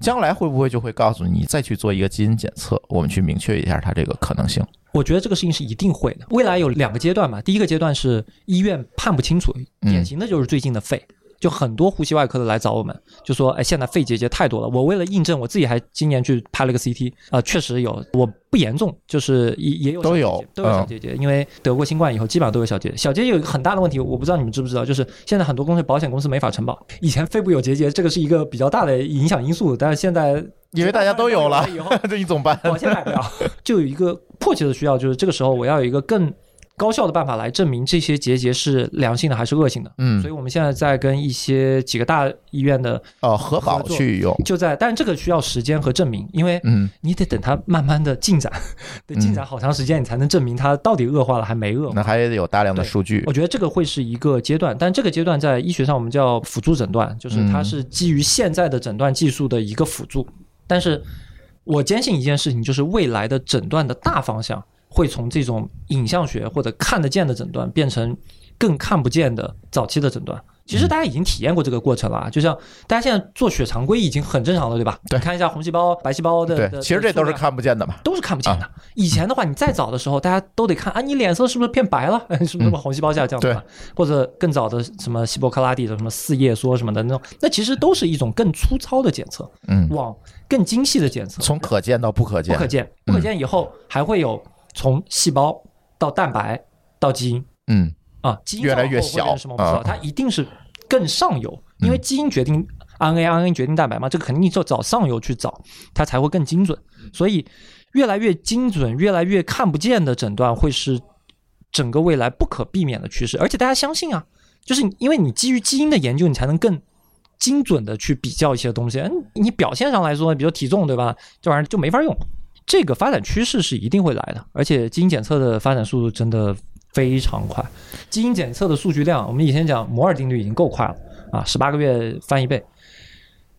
将来会不会就会告诉你再去做一个基因检测，我们去明确一下它这个可能性？我觉得这个事情是一定会的。未来有两个阶段嘛，第一个阶段是医院判不清楚，典型的就是最近的肺，嗯，就很多呼吸外科的来找我们，就说，哎，现在肺结节太多了。我为了印证，我自己还今年去拍了个 C T， 啊，呃，确实有，我不严重，就是也有小结节，都有都有小结节，嗯，因为得过新冠以后，基本上都有小结节。小结节有一个很大的问题，我不知道你们知不知道，就是现在很多公司保险公司没法承保，以前肺部有结节，这个是一个比较大的影响因素，但是现在。因为大家都有了，这你怎么办？我先买不了，就有一个迫切的需要，就是这个时候我要有一个更高效的办法来证明这些结节是良性的还是恶性的。嗯，所以我们现在在跟一些几个大医院的呃核保去用，就在，但是这个需要时间和证明，因为你得等它慢慢的进展，得进展好长时间，你才能证明它到底恶化了还没恶化。那还得有大量的数据。我觉得这个会是一个阶段，但这个阶段在医学上我们叫辅助诊断，就是它是基于现在的诊断技术的一个辅助。但是我坚信一件事情，就是未来的诊断的大方向会从这种影像学或者看得见的诊断变成更看不见的早期的诊断。其实大家已经体验过这个过程了，啊，就像大家现在做血常规已经很正常了，对吧？对，看一下红细胞、白细胞的。对，的其实这都是看不见的嘛，都是看不见的。啊，以前的话，你再早的时候，大家都得看啊，你脸色是不是变白了，嗯，是不是红细胞下降了，或者更早的什么希波克拉底的什么四叶梭什么的那种，那其实都是一种更粗糙的检测，嗯，往更精细的检测，从可见到不可见，不可见，不可见以后还会有从细胞到蛋白到基因，嗯。啊，基因越来越小，什么不知道，它一定是更上游，嗯，因为基因决定 R N A， R N A 决定蛋白嘛，这个肯定就找上游去找，它才会更精准。所以越来越精准、越来越看不见的诊断会是整个未来不可避免的趋势，而且大家相信啊，就是因为你基于基因的研究，你才能更精准的去比较一些东西。嗯，你表现上来说，比如体重对吧，这玩意儿就没法用。这个发展趋势是一定会来的，而且基因检测的发展速度真的。非常快。基因检测的数据量，我们以前讲摩尔定律已经够快了啊，十八个月翻一倍。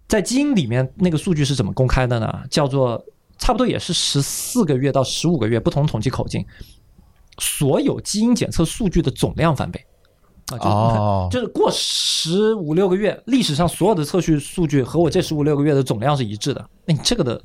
在基因里面那个数据是怎么公开的呢？叫做差不多也是十四个月到十五个月，不同统计口径，所有基因检测数据的总量翻倍啊，就、oh. 就是过十五六个月，历史上所有的测序数据和我这十五六个月的总量是一致的。那你这个的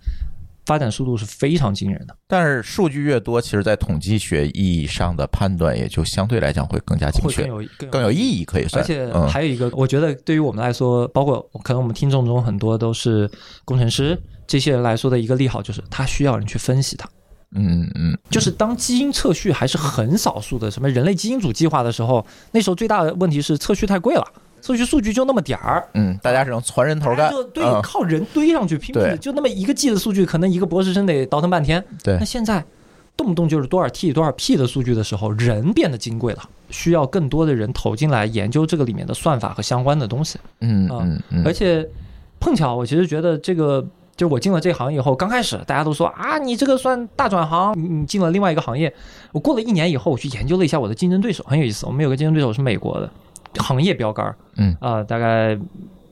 发展速度是非常惊人的。但是数据越多，其实在统计学意义上的判断也就相对来讲会更加精确，更 有, 更, 有更有意义可以算。而且还有一个、嗯、我觉得对于我们来说，包括可能我们听众中很多都是工程师这些人来说的一个利好，就是他需要人去分析它。嗯嗯，就是当基因测序还是很少数的，什么人类基因组计划的时候，那时候最大的问题是测序太贵了，测序数据就那么点儿，嗯，大家只能攒人头干，就对、嗯，靠人堆上去拼命的，就那么一个 G 的数据，可能一个博士生得倒腾半天。对，那现在动不动就是多少 T 多少 P 的数据的时候，人变得金贵了，需要更多的人投进来研究这个里面的算法和相关的东西。嗯嗯嗯，而且碰巧我其实觉得这个。就是我进了这行以后，刚开始大家都说啊，你这个算大转行，你进了另外一个行业。我过了一年以后，我去研究了一下我的竞争对手，很有意思。我们有个竞争对手是美国的行业标杆，嗯啊、呃，大概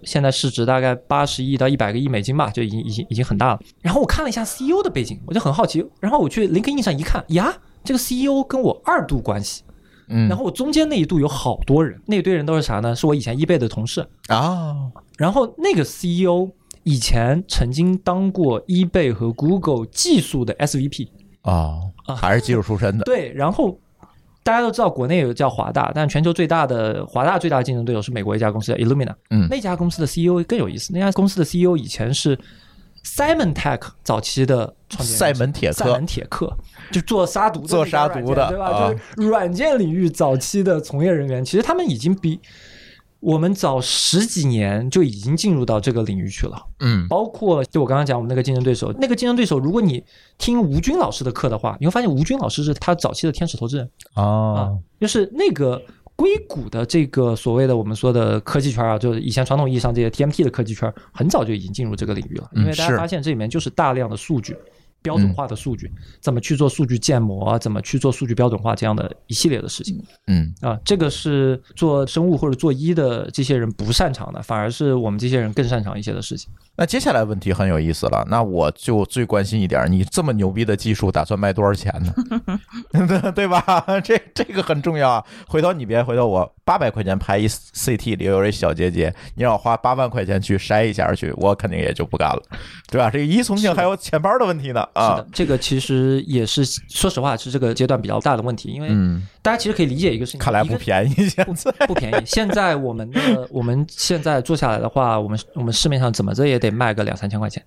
现在市值大概八十亿到一百个亿美金吧，就已经已经已经很大了。然后我看了一下 C E O 的背景，我就很好奇。然后我去 LinkedIn 上一看，呀，这个 C E O 跟我二度关系。嗯，然后我中间那一度有好多人，那一堆人都是啥呢？是我以前eBay的同事啊、哦。然后那个 C E O。以前曾经当过 eBay 和 Google 技术的 S V P 啊、哦，还是技术出身的、啊。对，然后大家都知道国内有叫华大，但全球最大的华大最大的竞争对手是美国一家公司叫 Illumina， 嗯，那家公司的 C E O 更有意思，那家公司的 C E O 以前是 Simon Tech 早期的创建人，塞门铁克，塞门铁克就做杀毒的，做杀毒的，对吧、啊？就是软件领域早期的从业人员，其实他们已经比。我们早十几年就已经进入到这个领域去了，嗯，包括就我刚刚讲我们那个竞争对手，那个竞争对手，如果你听吴军老师的课的话，你会发现吴军老师是他早期的天使投资人、哦、啊，就是那个硅谷的这个所谓的我们说的科技圈啊，就是以前传统意义上这些 T M T 的科技圈，很早就已经进入这个领域了，因为大家发现这里面就是大量的数据。标准化的数据、嗯、怎么去做数据建模啊，怎么去做数据标准化，这样的一系列的事情。嗯啊，这个是做生物或者做医的这些人不擅长的，反而是我们这些人更擅长一些的事情。那接下来问题很有意思了，那我就最关心一点，你这么牛逼的技术打算卖多少钱呢？对吧？这这个很重要啊。回头你别回头我八百块钱拍一 C T 里有一小姐姐，你让我花八万块钱去筛一下去，我肯定也就不干了，对吧？这个依从性还有钱包的问题呢。是的，这个其实也是说实话是这个阶段比较大的问题，因为大家其实可以理解一个事情，看来不便宜，不, 不便宜。现在我们的我们现在做下来的话，我们我们市面上怎么着也得卖个两三千块钱，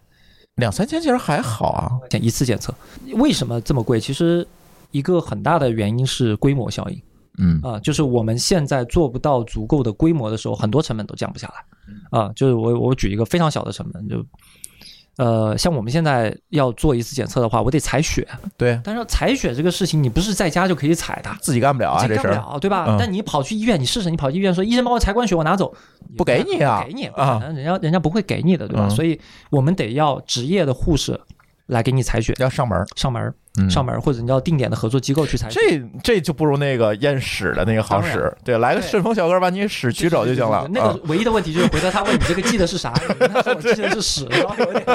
两三千其实还好啊。一次检测为什么这么贵？其实一个很大的原因是规模效应。嗯啊，就是我们现在做不到足够的规模的时候，很多成本都降不下来啊。就是我我举一个非常小的成本就。呃，像我们现在要做一次检测的话，我得采血。对，但是采血这个事情，你不是在家就可以采的，自己干不了啊，自己干不了，对吧、嗯？但你跑去医院，你试试，你跑去医院说，医生帮我采管血，我拿走，不给你啊，不给你，啊、人家人家不会给你的，对吧、嗯？所以我们得要职业的护士来给你采血，要上门，上门。上门或者你要定点的合作机构去采血、嗯、这这就不如那个验屎的那个好使，对，来个顺丰小哥把你屎取走就行了。那个唯一的问题就是回头他问你这个记得是啥，他说我记得是屎，稍微有点，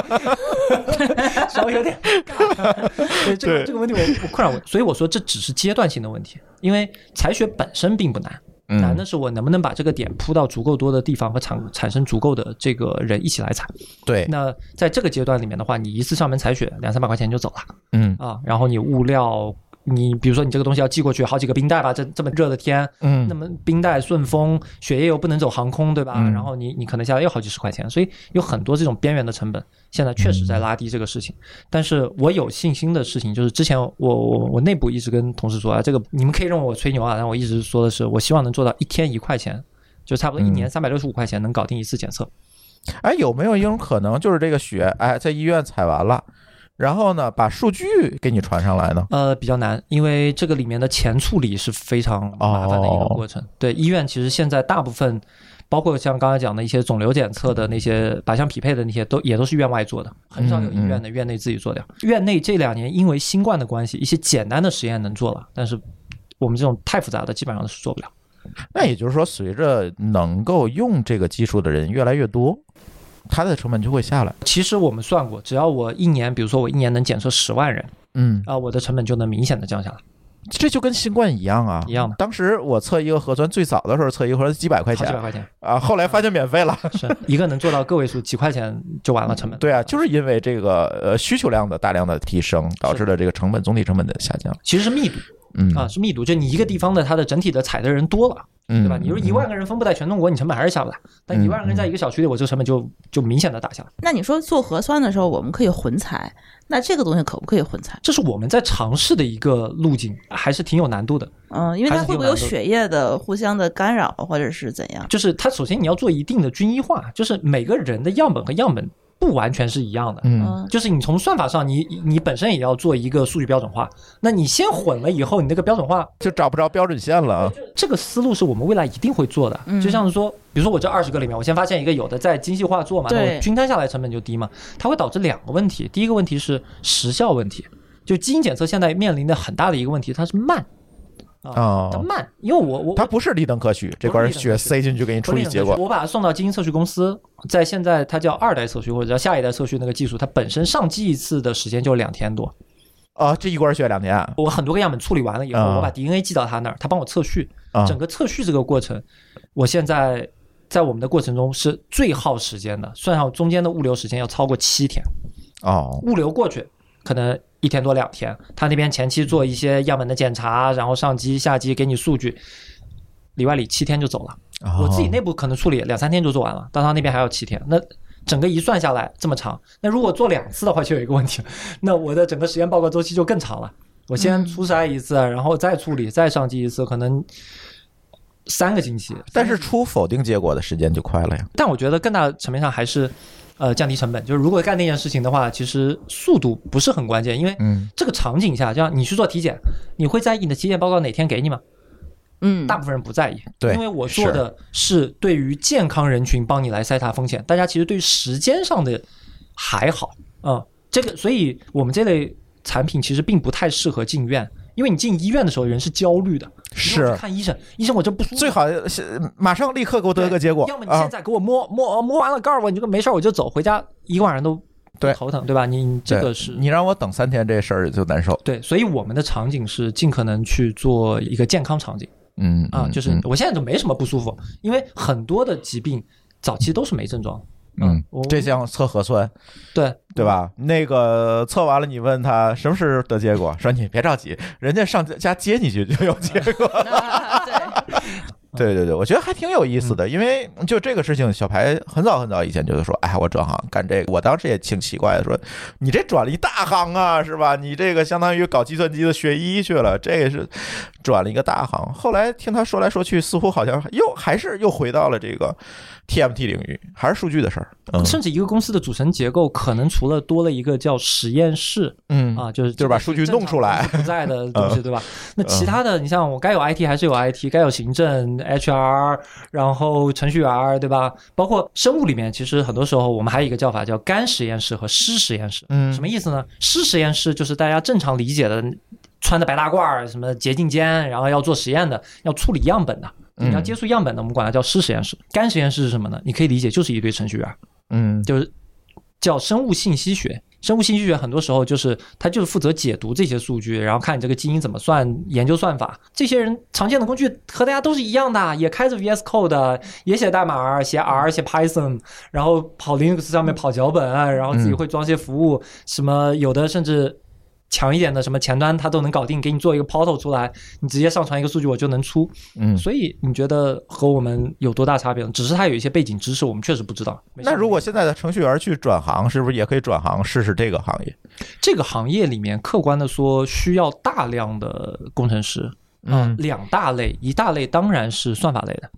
稍微有点尬。对，这个这个问题我我困扰我，所以我说这只是阶段性的问题，因为采血本身并不难。难的是我能不能把这个点铺到足够多的地方和产产生足够的这个人一起来采。对，那在这个阶段里面的话，你一次上门采血两三百块钱就走了。嗯啊，然后你物料，你比如说你这个东西要寄过去好几个冰袋吧，这这么热的天，嗯，那么冰袋顺风，血液又不能走航空，对吧？嗯、然后你你可能下来又好几十块钱，所以有很多这种边缘的成本，现在确实在拉低这个事情。嗯、但是我有信心的事情就是，之前我我我内部一直跟同事说啊，这个你们可以认为我吹牛啊，但我一直说的是，我希望能做到一天一块钱，就差不多一年三百六十五块钱能搞定一次检测。哎，有没有一种可能，就是这个血，哎，在医院采完了？然后呢，把数据给你传上来呢？呃，比较难，因为这个里面的前处理是非常麻烦的一个过程。哦、对，医院其实现在大部分，包括像刚才讲的一些肿瘤检测的那些靶向匹配的那些，都也都是院外做的，很少有医院的院内自己做掉。嗯嗯，院内这两年因为新冠的关系，一些简单的实验能做了，但是。我们这种太复杂的基本上是做不了。那也就是说，随着能够用这个技术的人越来越多，它的成本就会下来。其实我们算过，只要我一年，比如说我一年能检测十万人，嗯，啊，我的成本就能明显的降下来。这就跟新冠一样啊，一样的。当时我测一个核酸，最早的时候测一个核酸几百块钱，几百块钱啊，后来发现免费了。嗯、是一个能做到个位数，几块钱就完了成本。对啊，就是因为这个呃需求量的大量的提升，导致了这个成本总体成本的下降。其实是密度。嗯啊，是密度，就你一个地方的它的整体的采的人多了，对吧？你说一万个人分布在全中国，你成本还是下不来，但一万个人在一个小区里，我这个成本就就明显的打下来。那你说做核酸的时候，我们可以混采，那这个东西可不可以混采？这是我们在尝试的一个路径，还是挺有难度的。嗯，因为它会不会有血液的互相的干扰，或者是怎样？就是它首先你要做一定的均一化，就是每个人的样本和样本不完全是一样的，嗯，就是你从算法上你，你你本身也要做一个数据标准化。那你先混了以后，你那个标准化就找不着标准线了。这个思路是我们未来一定会做的。嗯、就像是说，比如说我这二十个里面，我先发现一个有的在精细化做嘛，那我均摊下来成本就低嘛。它会导致两个问题，第一个问题是时效问题，就基因检测现在面临的很大的一个问题，它是慢。啊、哦，它慢，因为我我它不是立等可取，这块血塞进去给你处理结果。我把它送到基因测序公司，在现在它叫二代测序或者叫下一代测序那个技术，它本身上机一次的时间就两天多。啊、哦，这一罐血两天、啊。我很多个样本处理完了以后，嗯、我把 D N A 寄到它那儿，它帮我测序、嗯。整个测序这个过程，我现在在我们的过程中是最耗时间的，算上中间的物流时间要超过七天。哦，物流过去可能。一天多两天，他那边前期做一些样本的检查，然后上机下机给你数据，里外里七天就走了。我自己内部可能处理两三天就做完了，但他那边还要七天，那整个一算下来这么长。那如果做两次的话，就有一个问题，那我的整个实验报告周期就更长了。我先初筛一次，然后再处理，再上机一次，可能三个星期。但是出否定结果的时间就快了呀。但我觉得更大层面上还是。呃，降低成本，就是如果干那件事情的话，其实速度不是很关键，因为这个场景下，像你去做体检，你会在意你的体检报告哪天给你吗？嗯，大部分人不在意，对，因为我做的是对于健康人群帮你来筛查风险，大家其实对于时间上的还好啊、嗯，这个，所以我们这类产品其实并不太适合进院。因为你进医院的时候人是焦虑的，是看医生，医生我这不舒服，最好马上立刻给我得个结果，要么你现在给我摸、啊、摸摸完了告诉我你这个没事我就走，回家一个晚上都头疼， 对, 对吧？你这个是你让我等三天这事儿就难受。对，所以我们的场景是尽可能去做一个健康场景，嗯啊，就是我现在就没什么不舒服，因为很多的疾病早期都是没症状。嗯，这项测核酸，对对吧？那个测完了，你问他什么时候得结果，说你别着急，人家上家接你去就有结果了。对对对，我觉得还挺有意思的，因为就这个事情，小排很早很早以前就是说，哎，我转行干这个，我当时也挺奇怪的，说你这转了一大行啊，是吧？你这个相当于搞计算机的学医去了，这个是转了一个大行。后来听他说来说去，似乎好像又还是又回到了这个 T M T 领域，还是数据的事儿、嗯。甚至一个公司的组成结构，可能除了多了一个叫实验室，嗯啊，就是就是把数据弄出来不在的东西，对吧？那其他的，你像我该有 I T 还是有 I T， 该有行政。H R 然后程序员，对吧？包括生物里面，其实很多时候我们还有一个叫法叫干实验室和湿实验室。嗯，什么意思呢？湿实验室就是大家正常理解的，穿的白大褂，什么洁净间，然后要做实验的，要处理样本的，你要接触样本的，我们管它叫湿实验室。干实验室是什么呢？你可以理解就是一堆程序员，嗯，就是叫生物信息学。生物信息学很多时候就是它就是负责解读这些数据，然后看你这个基因怎么算，研究算法。这些人常见的工具和大家都是一样的，也开着 V S Code， 也写代码，写 R， 写 Python， 然后跑 Linux 上面跑脚本，然后自己会装些服务，什么有的甚至强一点的什么前端它都能搞定，给你做一个 portal 出来，你直接上传一个数据我就能出。嗯，所以你觉得和我们有多大差别？只是它有一些背景知识我们确实不知道。那如果现在的程序员去转行，是不是也可以转行试试这个行业？这个行业里面客观的说需要大量的工程师，嗯、呃，两大类，一大类当然是算法类的。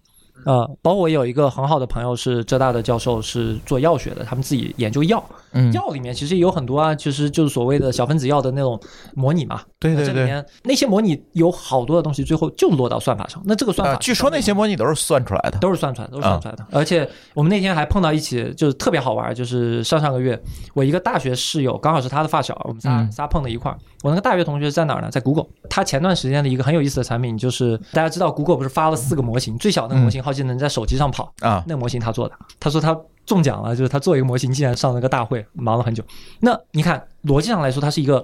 呃，包括我有一个很好的朋友是浙大的教授，是做药学的，他们自己研究药。嗯，药里面其实有很多啊，其实就是所谓的小分子药的那种模拟嘛。对对对，这里面那些模拟有好多的东西，最后就落到算法上。那这个算法、呃，据说那些模拟都是算出来的，都是算出来的，都是算出来的。嗯、而且我们那天还碰到一起，就是特别好玩，就是上上个月，我一个大学室友，刚好是他的发小，我们仨、嗯、仨碰到一块儿。我那个大学同学在哪儿呢？在 Google。他前段时间的一个很有意思的产品，就是大家知道 Google 不是发了四个模型，最小的模型好像能在手机上跑啊、嗯，那个模型他做的。他说他中奖了，就是他做一个模型，竟然上了个大会，忙了很久。那你看逻辑上来说，他是一个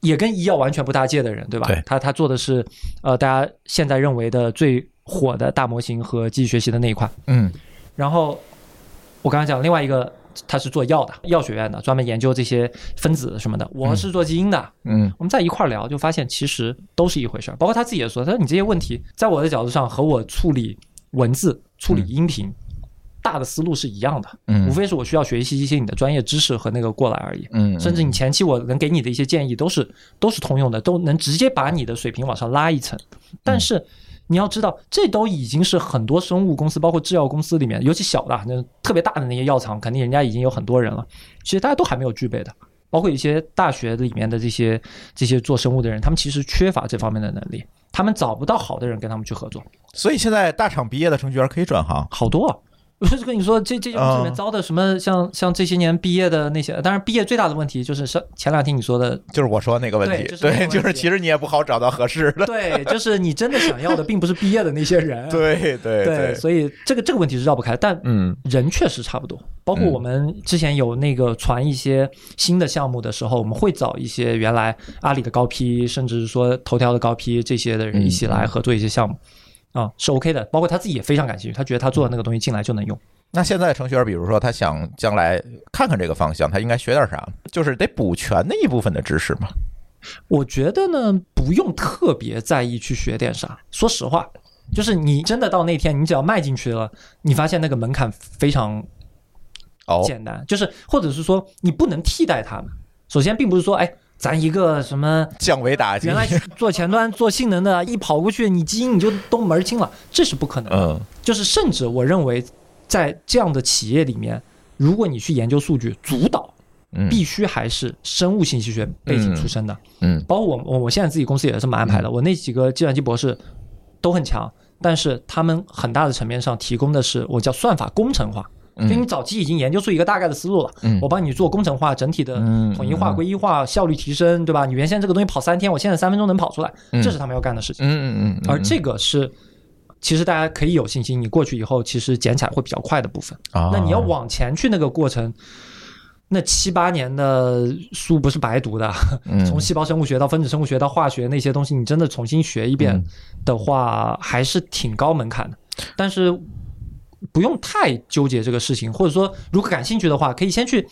也跟医药完全不搭界的人，对吧？对，他他做的是呃，大家现在认为的最火的大模型和机器学习的那一块。嗯。然后我刚才讲另外一个，他是做药的，药学院的，专门研究这些分子什么的。我是做基因的。嗯。我们在一块聊，就发现其实都是一回事儿。包括他自己也说，他说你这些问题，在我的角度上和我处理文字、处理音频。嗯，大的思路是一样的，无非是我需要学习一些你的专业知识和那个过来而已，嗯，甚至你前期我能给你的一些建议都是都是通用的，都能直接把你的水平往上拉一层。但是你要知道，这都已经是很多生物公司，包括制药公司里面，尤其小的那特别大的那些药厂，肯定人家已经有很多人了，其实大家都还没有具备的。包括一些大学里面的这些这些做生物的人，他们其实缺乏这方面的能力，他们找不到好的人跟他们去合作。所以现在大厂毕业的程序员可以转行好多、啊，我就是跟你说，这这种里面招的什么像、嗯，像这些年毕业的那些，当然毕业最大的问题就是前两天你说的，就是我说那个问题，对，就是、对就是其实你也不好找到合适的，对，就是你真的想要的并不是毕业的那些人，对对 对, 对，所以这个这个问题是绕不开，但人确实差不多。包括我们之前有那个传一些新的项目的时候，我们会找一些原来阿里的高 P， 甚至说头条的高 P 这些的人一起来合作一些项目。嗯啊、嗯，是 OK 的，包括他自己也非常感兴趣，他觉得他做的那个东西进来就能用。那现在程序员比如说他想将来看看这个方向，他应该学点啥？就是得补全那一部分的知识嘛。我觉得呢，不用特别在意去学点啥，说实话，就是你真的到那天你只要迈进去了，你发现那个门槛非常简单、哦、就是或者是说你不能替代他们。首先并不是说哎咱一个什么降维打击，原来做前端做性能的一跑过去你基因你就都门清了，这是不可能的。就是甚至我认为在这样的企业里面，如果你去研究数据，主导必须还是生物信息学背景出身的。嗯，包括我我现在自己公司也是蛮安排的，我那几个计算机博士都很强，但是他们很大的层面上提供的是我叫算法工程化，所以你早期已经研究出一个大概的思路了，嗯、我帮你做工程化、整体的统一化、嗯、归一化、效率提升，对吧？你原先这个东西跑三天，我现在三分钟能跑出来，嗯、这是他们要干的事情。嗯嗯嗯。而这个是，其实大家可以有信心，你过去以后其实捡起来会比较快的部分。哦、那你要往前去那个过程，那七八年的书不是白读的，嗯、从细胞生物学到分子生物学到化学那些东西，你真的重新学一遍的话，嗯、还是挺高门槛的。但是。不用太纠结这个事情，或者说如果感兴趣的话，可以先去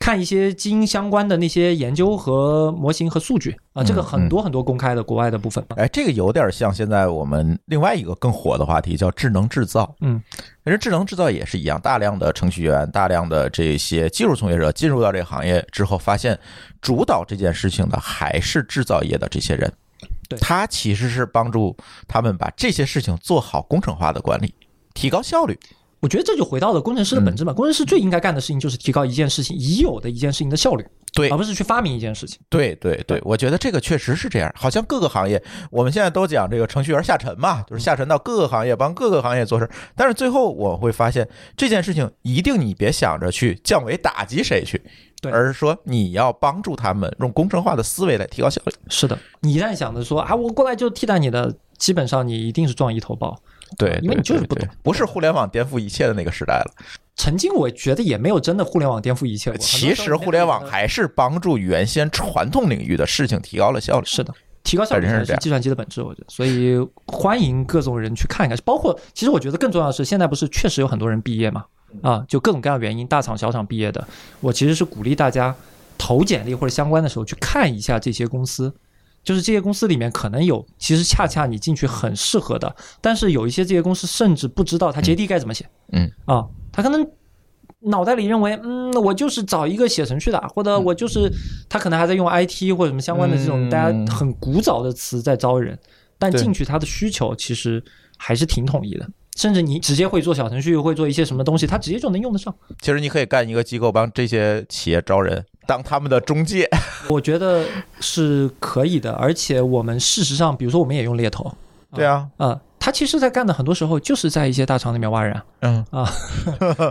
看一些基因相关的那些研究和模型和数据啊，这个很多很多公开的国外的部分、嗯嗯、哎，这个有点像现在我们另外一个更火的话题叫智能制造。嗯，其实智能制造也是一样，大量的程序员、大量的这些技术从业者进入到这个行业之后，发现主导这件事情的还是制造业的这些人，对，他其实是帮助他们把这些事情做好工程化的管理，提高效率。我觉得这就回到了工程师的本质嘛、嗯、工程师最应该干的事情就是提高一件事情已有的一件事情的效率，对，而不是去发明一件事情。对对 对, 对，我觉得这个确实是这样。好像各个行业，我们现在都讲这个程序员下沉嘛，就是下沉到各个行业，帮各个行业做事，但是最后我会发现这件事情一定你别想着去降维打击谁去，对，而是说你要帮助他们用工程化的思维来提高效率。是的，你一旦想着说啊，我过来就替代你的，基本上你一定是撞一头包。对，因为你就是不懂，不是互联网颠覆一切的那个时代了。曾经我觉得也没有真的互联网颠覆一切，其实互联网还是帮助原先传统领域的事情提高了效率。是的，提高效率才是计算机的本质，我觉得。所以欢迎各种人去看一看，包括其实我觉得更重要的是，现在不是确实有很多人毕业嘛，啊，就各种各样的原因，大厂小厂毕业的，我其实是鼓励大家投简历或者相关的时候去看一下这些公司。就是这些公司里面可能有，其实恰恰你进去很适合的，但是有一些这些公司甚至不知道它 J D 该怎么写。嗯啊，他可能脑袋里认为，嗯，我就是找一个写程序的，或者我就是他可能还在用 I T 或者什么相关的这种大家很古早的词在招人，但进去他的需求其实还是挺统一的。甚至你直接会做小程序，会做一些什么东西，它直接就能用得上。其实你可以干一个机构，帮这些企业招人，当他们的中介。我觉得是可以的，而且我们事实上，比如说我们也用猎头。对啊，嗯。嗯，他其实在干的很多时候就是在一些大厂里面挖人、啊、嗯啊，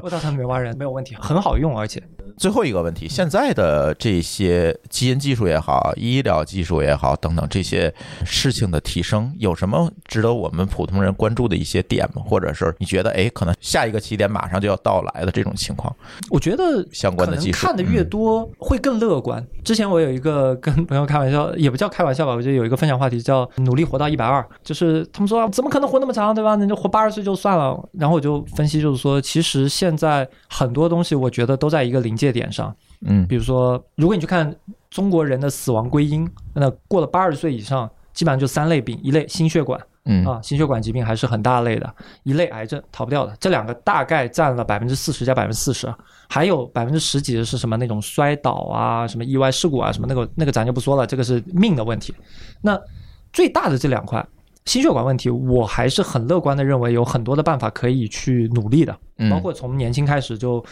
我大厂里面挖人没有问题，很好用。而且最后一个问题，现在的这些基因技术也好，医疗技术也好等等，这些事情的提升有什么值得我们普通人关注的一些点吗？或者是你觉得哎，可能下一个起点马上就要到来的这种情况？我觉得相关的技术看的越多、嗯、会更乐观。之前我有一个跟朋友开玩笑，也不叫开玩笑吧，我觉得有一个分享话题叫努力活到一百二，就是他们说、啊、怎么可能能活那么长，对吧？你就活八十岁就算了。然后我就分析，就是说，其实现在很多东西，我觉得都在一个临界点上。嗯，比如说，如果你去看中国人的死亡归因，那过了八十岁以上，基本上就三类病：一类心血管，嗯啊，心血管疾病还是很大类的；一类癌症，逃不掉的。这两个大概占了百分之四十加百分之四十，还有百分之十几是什么那种摔倒啊、什么意外事故啊、什么那个那个咱就不说了，这个是命的问题。那最大的这两块。心血管问题，我还是很乐观的认为有很多的办法可以去努力的，包括从年轻开始就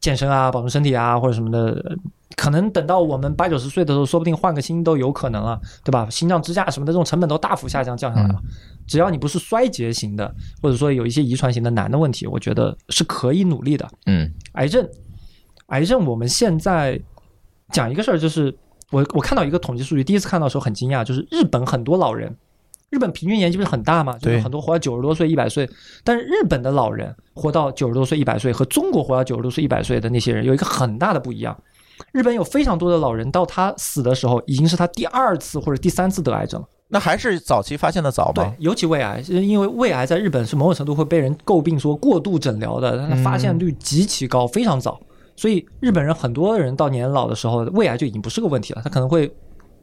健身啊，保重身体啊，或者什么的，可能等到我们八九十岁的时候，说不定换个心都有可能啊，对吧？心脏支架什么的这种成本都大幅下降降下来了。只要你不是衰竭型的，或者说有一些遗传型的难的问题，我觉得是可以努力的。嗯，癌症，癌症，我们现在讲一个事儿，就是我我看到一个统计数据，第一次看到的时候很惊讶，就是日本很多老人。日本平均年纪不是很大嘛，就是很多活到九十多岁、一百岁，但是日本的老人活到九十多岁、一百岁和中国活到九十多岁、一百岁的那些人有一个很大的不一样。日本有非常多的老人到他死的时候，已经是他第二次或者第三次得癌症了。那还是早期发现的早吗？对，尤其胃癌，因为胃癌在日本是某种程度会被人诟病说过度诊疗的，它发现率极其高，非常早。所以日本人很多人到年老的时候，胃癌就已经不是个问题了，他可能会。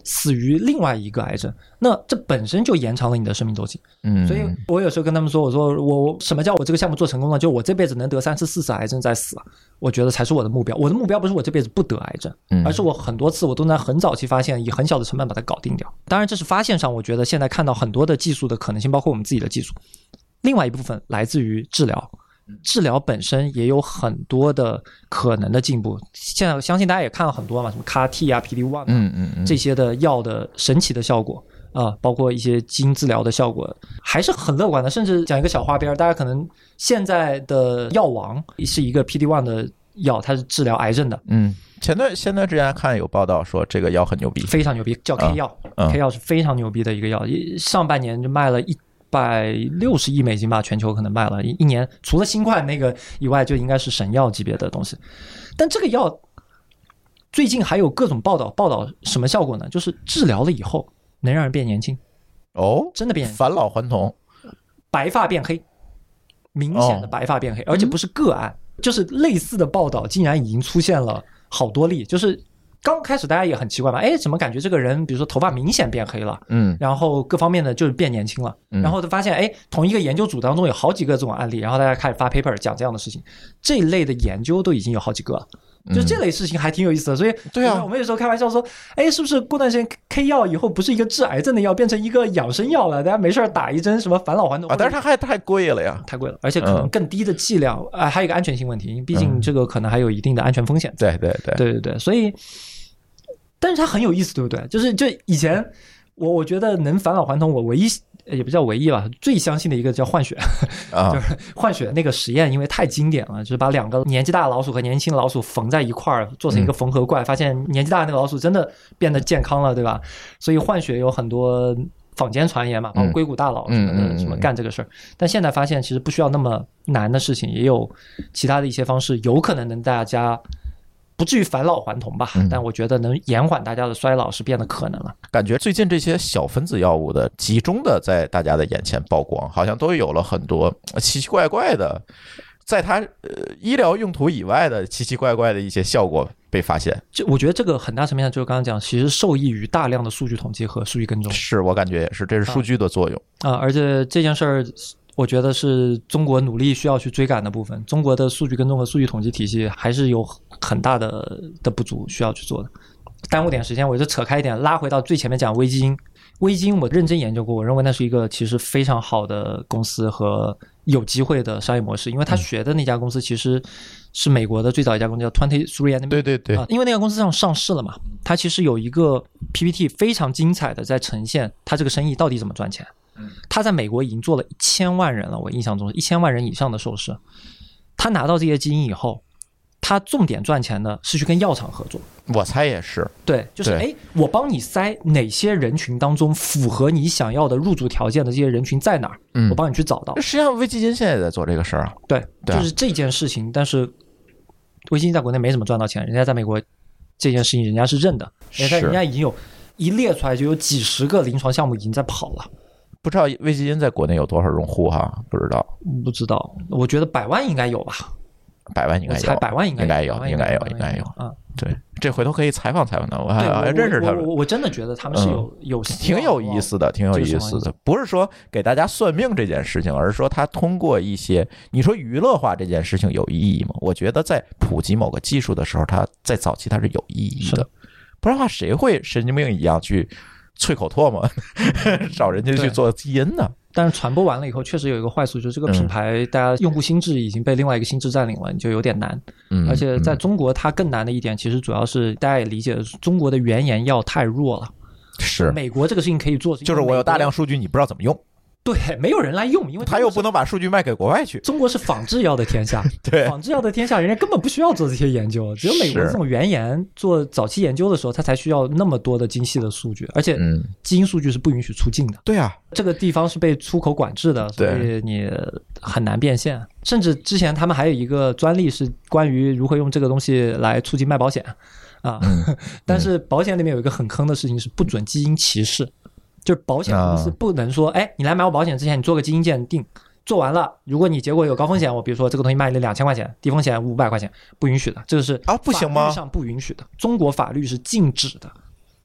死于另外一个癌症，那这本身就延长了你的生命周期。嗯，所以我有时候跟他们说，我说我什么叫我这个项目做成功了？就我这辈子能得三次四次癌症再死，我觉得才是我的目标。我的目标不是我这辈子不得癌症，而是我很多次我都能很早期发现，以很小的成本把它搞定掉。当然，这是发现上，我觉得现在看到很多的技术的可能性，包括我们自己的技术。另外一部分来自于治疗。治疗本身也有很多的可能的进步，现在相信大家也看了很多嘛，什么 C A R T 啊、P D 一 啊，嗯嗯嗯，这些的药的神奇的效果啊、呃，包括一些基因治疗的效果，还是很乐观的。甚至讲一个小花边，大家可能现在的药王是一个 P D 一 的药，它是治疗癌症的。嗯，前段现在之前看有报道说这个药很牛逼，非常牛逼，叫 K 药、嗯、，K 药是非常牛逼的一个药，上半年就卖了一。百六十亿美金吧，全球可能卖了 一, 一年，除了新冠那个以外，就应该是神药级别的东西。但这个药最近还有各种报道，报道什么效果呢？就是治疗了以后能让人变年轻。哦，真的变返老还童，白发变黑，明显的白发变黑，哦、而且不是个案、嗯，就是类似的报道竟然已经出现了好多例，就是。刚开始大家也很奇怪嘛，哎，怎么感觉这个人，比如说头发明显变黑了，嗯，然后各方面的就是变年轻了，嗯、然后就发现，哎，同一个研究组当中有好几个这种案例，然后大家开始发 paper 讲这样的事情，这一类的研究都已经有好几个了，就这类事情还挺有意思的。所以，对啊，我们有时候开玩笑说，哎，是不是过段时间 K 药以后不是一个治癌症的药，变成一个养生药了？大家没事打一针什么返老还童啊？但是它还太贵了呀，太贵了，而且可能更低的剂量啊、嗯呃，还有一个安全性问题，毕竟这个可能还有一定的安全风险。对对对对对对，所以。但是它很有意思，对不对？就是就以前我我觉得能返老还童，我唯一也不叫唯一吧，最相信的一个叫换血，就是换血那个实验，因为太经典了，就是把两个年纪大的老鼠和年轻的老鼠缝在一块儿，做成一个缝合怪，发现年纪大的那个老鼠真的变得健康了，对吧？所以换血有很多坊间传言嘛，包括硅谷大佬什么的，什么干这个事儿。但现在发现其实不需要那么难的事情，也有其他的一些方式，有可能能大家。不至于返老还童吧，但我觉得能延缓大家的衰老是变得可能了、嗯、感觉最近这些小分子药物的集中的在大家的眼前曝光，好像都有了很多奇奇怪怪的在它、呃、医疗用途以外的奇奇怪怪的一些效果被发现。就我觉得这个很大层面上就是刚刚讲，其实受益于大量的数据统计和数据跟踪，是我感觉也是，这是数据的作用啊、嗯嗯、而且这件事儿我觉得是中国努力需要去追赶的部分，中国的数据跟踪和数据统计体系还是有很大的的不足需要去做的。耽误点时间我就扯开一点，拉回到最前面讲微基因。微基因我认真研究过，我认为那是一个其实非常好的公司和有机会的商业模式，因为他学的那家公司其实是美国的最早一家公司叫twenty-three and me， 对对对、啊、因为那家公司上上市了嘛，它其实有一个 P P T 非常精彩的在呈现它这个生意到底怎么赚钱。他在美国已经做了一千万人了，我印象中一千万人以上的受试。他拿到这些基因以后，他重点赚钱的是去跟药厂合作。我猜也是，对，就是哎，我帮你塞哪些人群当中符合你想要的入驻条件的这些人群在哪儿、嗯，我帮你去找到。实际上，微基金现在也在做这个事儿啊。对，就是这件事情，但是微基金在国内没怎么赚到钱，人家在美国这件事情人家是认的，人家人家已经有一列出来就有几十个临床项目已经在跑了。不知道微基金在国内有多少用户哈、啊？不知道，不知道。我觉得百万应该有吧，百万应该有，才百万应该有，应该有，应该有啊。对，这回头可以采访采访他，我还要认识他们。我 我, 我真的觉得他们是有、嗯、有挺有意思的，挺有意思的。不是说给大家算命这件事情，而是说他通过一些你说娱乐化这件事情有意义吗？我觉得在普及某个技术的时候，它在早期它是有意义的，不然的话谁会神经病一样去？啐口唾沫找人家去做基因呢、啊、但是传播完了以后确实有一个坏处，就是这个品牌大家用户心智已经被另外一个心智占领了，你就有点难、嗯、而且在中国它更难的一点其实主要是大家也理解中国的原研药太弱了，是美国这个事情可以做，就是我有大量数据你不知道怎么用，对，没有人来用，因为他又不能把数据卖给国外去。中国是仿制药的天下，对，仿制药的天下，人家根本不需要做这些研究，只有美国这种原研做早期研究的时候，他才需要那么多的精细的数据，而且基因数据是不允许出境的。对啊，这个地方是被出口管制的，所以你很难变现。甚至之前他们还有一个专利是关于如何用这个东西来促进卖保险啊，但是保险里面有一个很坑的事情是不准基因歧视。就是保险公司不能说，哎、uh, ，你来买我保险之前，你做个基因鉴定，做完了，如果你结果有高风险，我比如说这个东西卖了两千块钱，低风险五百块钱，不允许的，这个是啊，不行吗？法律上不允许的，中国法律是禁止的。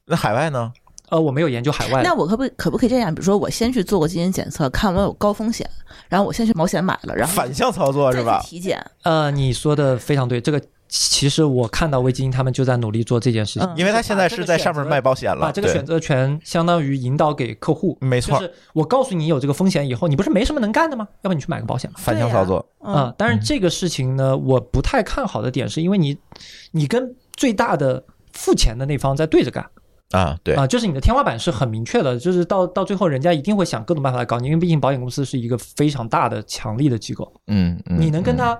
那海外呢？呃，我没有研究海外。那我可不可不可以这样？比如说，我先去做过基因检测，看我有高风险，然后我先去保险买了，然后反向操作是吧？体检。呃，你说的非常对，这个。其实我看到微基金他们就在努力做这件事情，因为他现在是在上面卖保险了，把这个选择权相当于引导给客户，没错，就是我告诉你有这个风险以后，你不是没什么能干的吗？要不你去买个保险吧，反向操作啊！当然这个事情呢，我不太看好的点是因为你，你跟最大的付钱的那方在对着干。啊，对啊，就是你的天花板是很明确的，就是到到最后，人家一定会想各种办法来搞你，因为毕竟保险公司是一个非常大的、强力的机构。嗯，你能跟他。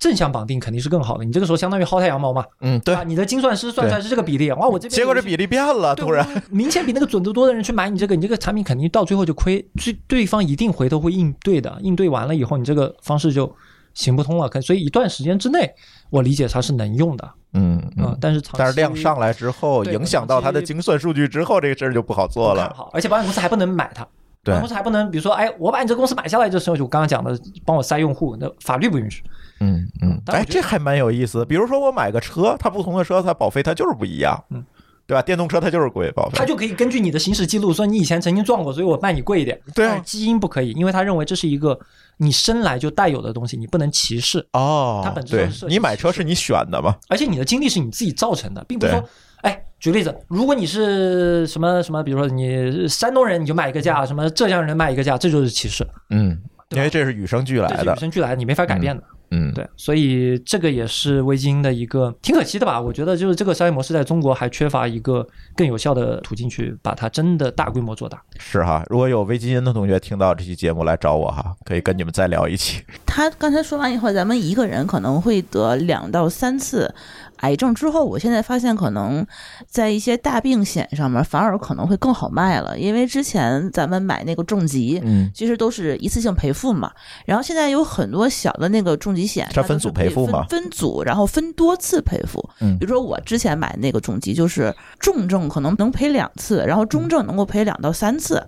正向绑定肯定是更好的，你这个时候相当于薅太羊毛嘛。嗯，对、啊、你的精算师算出来是这个比例，哇，我这边结果这比例变了，突然明显比那个准度多的人去买你这个，你这个产品肯定到最后就亏，对对方一定回头会应对的，应对完了以后，你这个方式就行不通了。所以一段时间之内，我理解它是能用的。嗯嗯、呃，但是长期但是量上来之后，影响到它的精算数据之后，这个事儿就不好做了。好，而且保险公司还不能买它。保险公司还不能，比如说，哎，我把你这公司买下来的时候，就我刚刚讲的，帮我塞用户，那法律不允许。嗯嗯，哎，这还蛮有意思。比如说，我买个车，它不同的车，它保费它就是不一样，嗯，对吧？电动车它就是贵保费，它就可以根据你的行驶记录说你以前曾经撞过，所以我卖你贵一点。对、啊，基因不可以，因为他认为这是一个你生来就带有的东西，你不能歧视。哦，它本质上是你买车是你选的嘛，而且你的经历是你自己造成的，并不是说。哎，举例子，如果你是什么什么，比如说你山东人，你就卖一个价；什么浙江人卖一个价，这就是歧视。嗯，因为这是与生俱来的，这是与生俱来的，你没法改变的。嗯，对，所以这个也是微基金的一个挺可惜的吧？我觉得就是这个商业模式在中国还缺乏一个更有效的途径去把它真的大规模做大。是哈，如果有微基金的同学听到这期节目来找我哈，可以跟你们再聊一期。他刚才说完以后，咱们一个人可能会得两到三次。癌症之后，我现在发现可能在一些大病险上面反而可能会更好卖了，因为之前咱们买那个重疾，嗯，其实都是一次性赔付嘛。然后现在有很多小的那个重疾险，它分组赔付嘛，分组然后分多次赔付。嗯，比如说我之前买那个重疾，就是重症可能能赔两次，然后中症能够赔两到三次。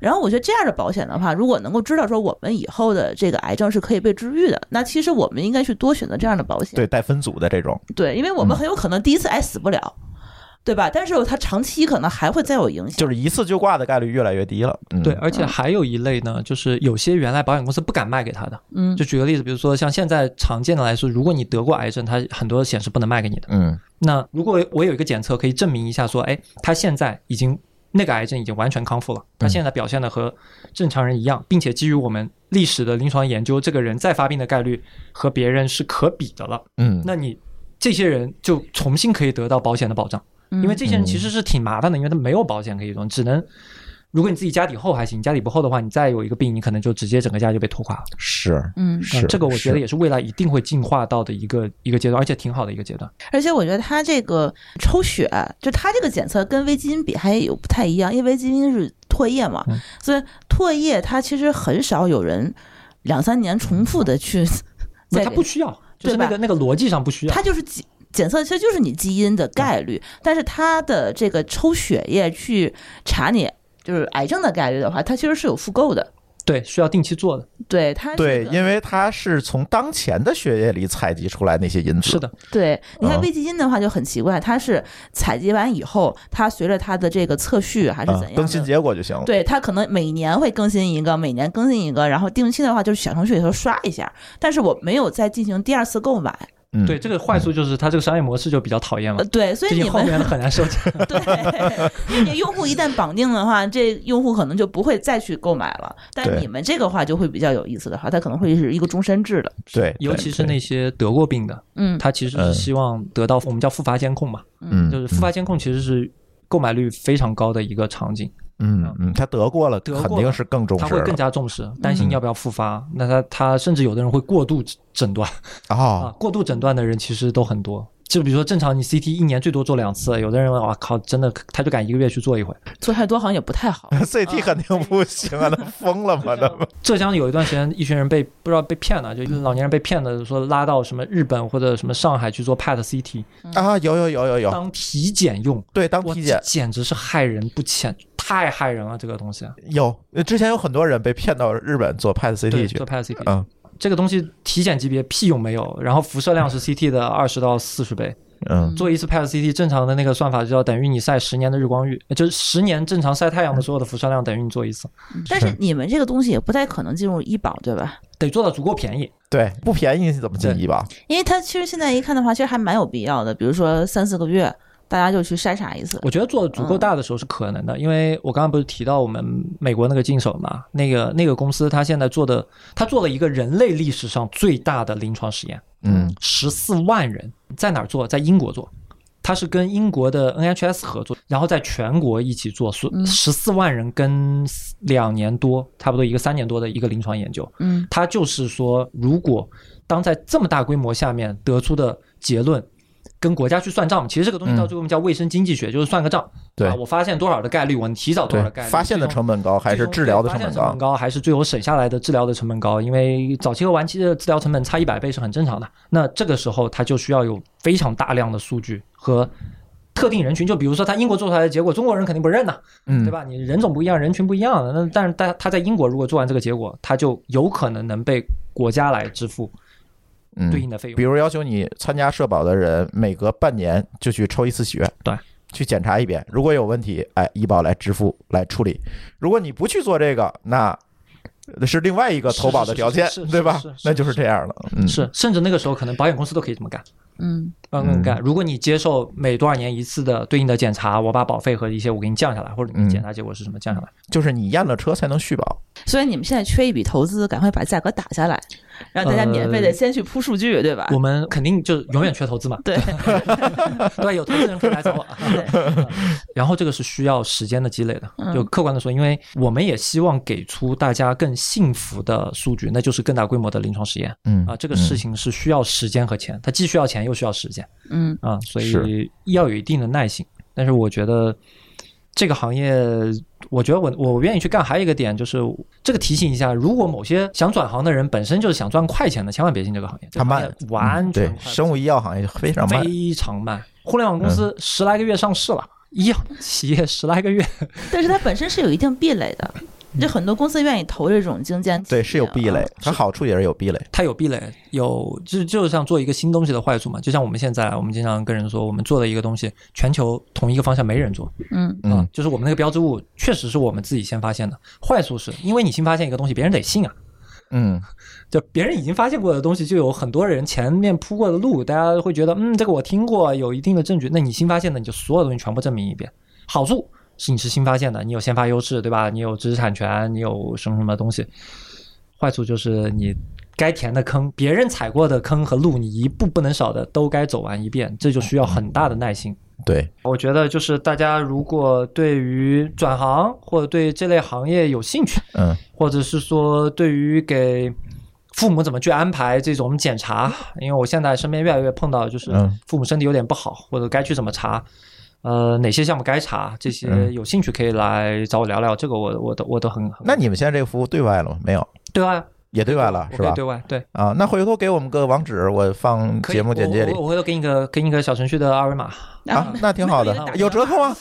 然后我觉得这样的保险的话，如果能够知道说我们以后的这个癌症是可以被治愈的，那其实我们应该去多选择这样的保险，对，带分组的这种，对，因为我们很有可能第一次癌死不了、嗯、对吧，但是它长期可能还会再有影响，就是一次就挂的概率越来越低了、嗯、对，而且还有一类呢，就是有些原来保险公司不敢卖给他的，嗯，就举个例子，比如说像现在常见的来说，如果你得过癌症，它很多险是不能卖给你的，嗯，那如果我有一个检测可以证明一下说，哎，他现在已经那个癌症已经完全康复了，他现在表现的和正常人一样，并且基于我们历史的临床研究，这个人再发病的概率和别人是可比的了。嗯，那你这些人就重新可以得到保险的保障，因为这些人其实是挺麻烦的，因为他没有保险可以用，只能如果你自己家底厚还行，家底不厚的话，你再有一个病，你可能就直接整个家就被拖垮了。是，嗯，是，这个我觉得也是未来一定会进化到的一个一个阶段，而且挺好的一个阶段。而且我觉得它这个抽血，就它这个检测跟微基因比还有不太一样，因为微基因是唾液嘛，嗯、所以唾液它其实很少有人两三年重复的去，它不需要，就是那个那个逻辑上不需要，它就是几。检测其实就是你基因的概率，嗯、但是它的这个抽血液去查你就是癌症的概率的话，它其实是有复购的。对，需要定期做的。对，它、这个、对，因为它是从当前的血液里采集出来那些因子。是的，对。你看微基因的话就很奇怪，嗯、它是采集完以后，它随着它的这个测序还是怎样、嗯、更新结果就行了。对，它可能每年会更新一个，每年更新一个，然后定期的话就是小程序里头刷一下，但是我没有再进行第二次购买。嗯、对，这个坏处就是它这个商业模式就比较讨厌了。嗯、对，所以你后面很难收钱。对，你用户一旦绑定的话，这用户可能就不会再去购买了。但你们这个话就会比较有意思的话，它可能会是一个终身制的。对，尤其是那些得过病的，嗯，他其实是希望得到我们叫复发监控嘛，嗯，就是复发监控其实是购买率非常高的一个场景。嗯嗯，他得过了，肯定是更重视了，他会更加重视，担心要不要复发。嗯、那他他甚至有的人会过度诊断、哦、啊，过度诊断的人其实都很多。就比如说正常你 C T 一年最多做两次，有的人哇靠，真的他就敢一个月去做一回，做太多好像也不太好。C T 肯定不行啊，那疯了嘛！浙江有一段时间，一群人被不知道被骗了，就老年人被骗的，说拉到什么日本或者什么上海去做 P E T C T、嗯、啊，有有有有有，当体检用，对，当体检，简直是害人不浅。太害人了，这个东西。有，之前有很多人被骗到日本做 P E T C T 去，做 P E T C T。嗯，这个东西体检级别屁用没有，然后辐射量是 C T 的二十到四十倍。嗯，做一次 P E T C T 正常的那个算法就要等于你晒十年的日光浴，就是十年正常晒太阳的所有的辐射量等于你做一次。但是你们这个东西也不太可能进入医保，对吧？得做到足够便宜。对，不便宜你怎么进医保？因为它其实现在一看的话，其实还蛮有必要的，比如说三四个月。大家就去筛查一次，我觉得做足够大的时候是可能的，嗯、因为我刚刚不是提到我们美国那个竞手嘛，那个那个公司他现在做的，他做了一个人类历史上最大的临床实验，嗯，十四万人在哪儿做？在英国做，他是跟英国的 N H S 合作，然后在全国一起做，十四万人跟两年多，差不多一个三年多的一个临床研究，嗯，他就是说，如果当在这么大规模下面得出的结论。跟国家去算账，其实这个东西到最后我们叫卫生经济学，嗯、就是算个账。对、啊，我发现多少的概率，我提早多少的概率。发现的成本高还是治疗的成本高？发现成本高还是最后省下来的治疗的成本高？因为早期和晚期的治疗成本差一百倍是很正常的。那这个时候它就需要有非常大量的数据和特定人群，就比如说他英国做出来的结果，中国人肯定不认呐、啊，嗯，对吧？你人种不一样，人群不一样的。那但是他他在英国如果做完这个结果，他就有可能能被国家来支付。嗯，对应的费用，比如要求你参加社保的人每隔半年就去抽一次血，对，去检查一遍，如果有问题，哎，医保来支付来处理。如果你不去做这个，那是另外一个投保的条件，对吧？那就是这样了。嗯，是，甚至那个时候可能保险公司都可以这么干。嗯，帮你干。如果你接受每多少年一次的对应的检查，我把保费和一些我给你降下来，或者你检查结果是什么降下来，就是你验了车才能续保。所以你们现在缺一笔投资，赶快把价格打下来。让大家免费的先去铺数据，呃、对吧？我们肯定就永远缺投资嘛。对，对，有投资人可以来找我。对，然后这个是需要时间的积累的。就客观的说，因为我们也希望给出大家更幸福的数据，那就是更大规模的临床实验。嗯啊，这个事情是需要时间和钱，它既需要钱又需要时间。嗯啊，所以要有一定的耐心。但是我觉得这个行业。我觉得我我愿意去干，还有一个点就是这个提醒一下，如果某些想转行的人本身就是想赚快钱的，千万别进这个行业，它慢，完全快、嗯、对，生物医药行业非常慢，非常慢。互联网公司十来个月上市了，医药、嗯、企业十来个月，但是它本身是有一定壁垒的。这很多公司愿意投这种精尖，对，是有壁垒，它好处也是有壁垒，它有壁垒，有就就像做一个新东西的坏处嘛，就像我们现在，我们经常跟人说，我们做的一个东西，全球同一个方向没人做，嗯嗯、啊，就是我们那个标志物确实是我们自己先发现的，坏处是因为你新发现一个东西，别人得信啊，嗯，就别人已经发现过的东西，就有很多人前面铺过的路，大家会觉得嗯，这个我听过，有一定的证据，那你新发现的，你就所有东西全部证明一遍，好处。是你是新发现的，你有先发优势，对吧？你有知识产权，你有什么什么东西。坏处就是你该填的坑，别人踩过的坑和路，你一步不能少的都该走完一遍，这就需要很大的耐心。对，我觉得就是大家如果对于转行或者对这类行业有兴趣，嗯，或者是说对于给父母怎么去安排这种检查，因为我现在身边越来越碰到就是父母身体有点不好，嗯，或者该去怎么查，呃，哪些项目该查，这些有兴趣可以来找我聊聊，这个我我都我都很。那你们现在这个服务对外了吗？没有，对外。也对外了是吧？对外，对啊，那回头给我们个网址，我放节目简介里。我, 我回头给你个给你个小程序的二维码啊，那挺好的，有折扣吗？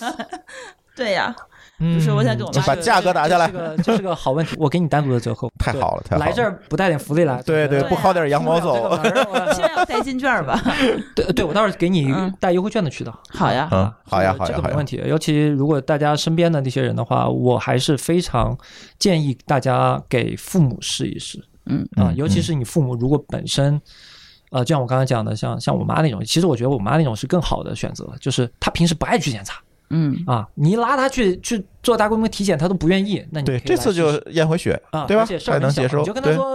对呀，啊。嗯，就是我想给我们把价格打下来，这是个这是个好问题，我给你单独的折扣，太好了，太好了，来这儿不带点福利来，对 对, 对，不薅点羊毛走，现在要带进券吧？对对，我倒是给你带优惠券的渠道，嗯，好呀，嗯，好呀，好呀，这个没问题。尤其如果大家身边的那些人的话，我还是非常建议大家给父母试一试，嗯啊，呃，尤其是你父母如果本身。呃，就像我刚才讲的，像像我妈那种，其实我觉得我妈那种是更好的选择，就是她平时不爱去检查。嗯啊，你拉他去去做大规模体检，他都不愿意。那你对这次就验回血啊，对吧？还能接受，你就跟他说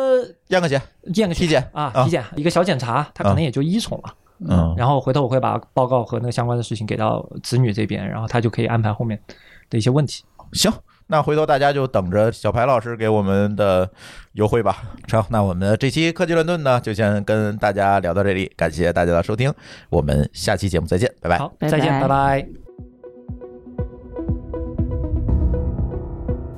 验个血，验个体检啊，体检一个小检查，他可能也就一重了。嗯，然后回头我会把报告和那个相关的事情给到子女这边，然后他就可以安排后面的一些问题。行。那回头大家就等着小排老师给我们的优惠吧。好，那我们这期科技乱炖呢，就先跟大家聊到这里，感谢大家的收听，我们下期节目再见，拜拜。好，再见，拜拜。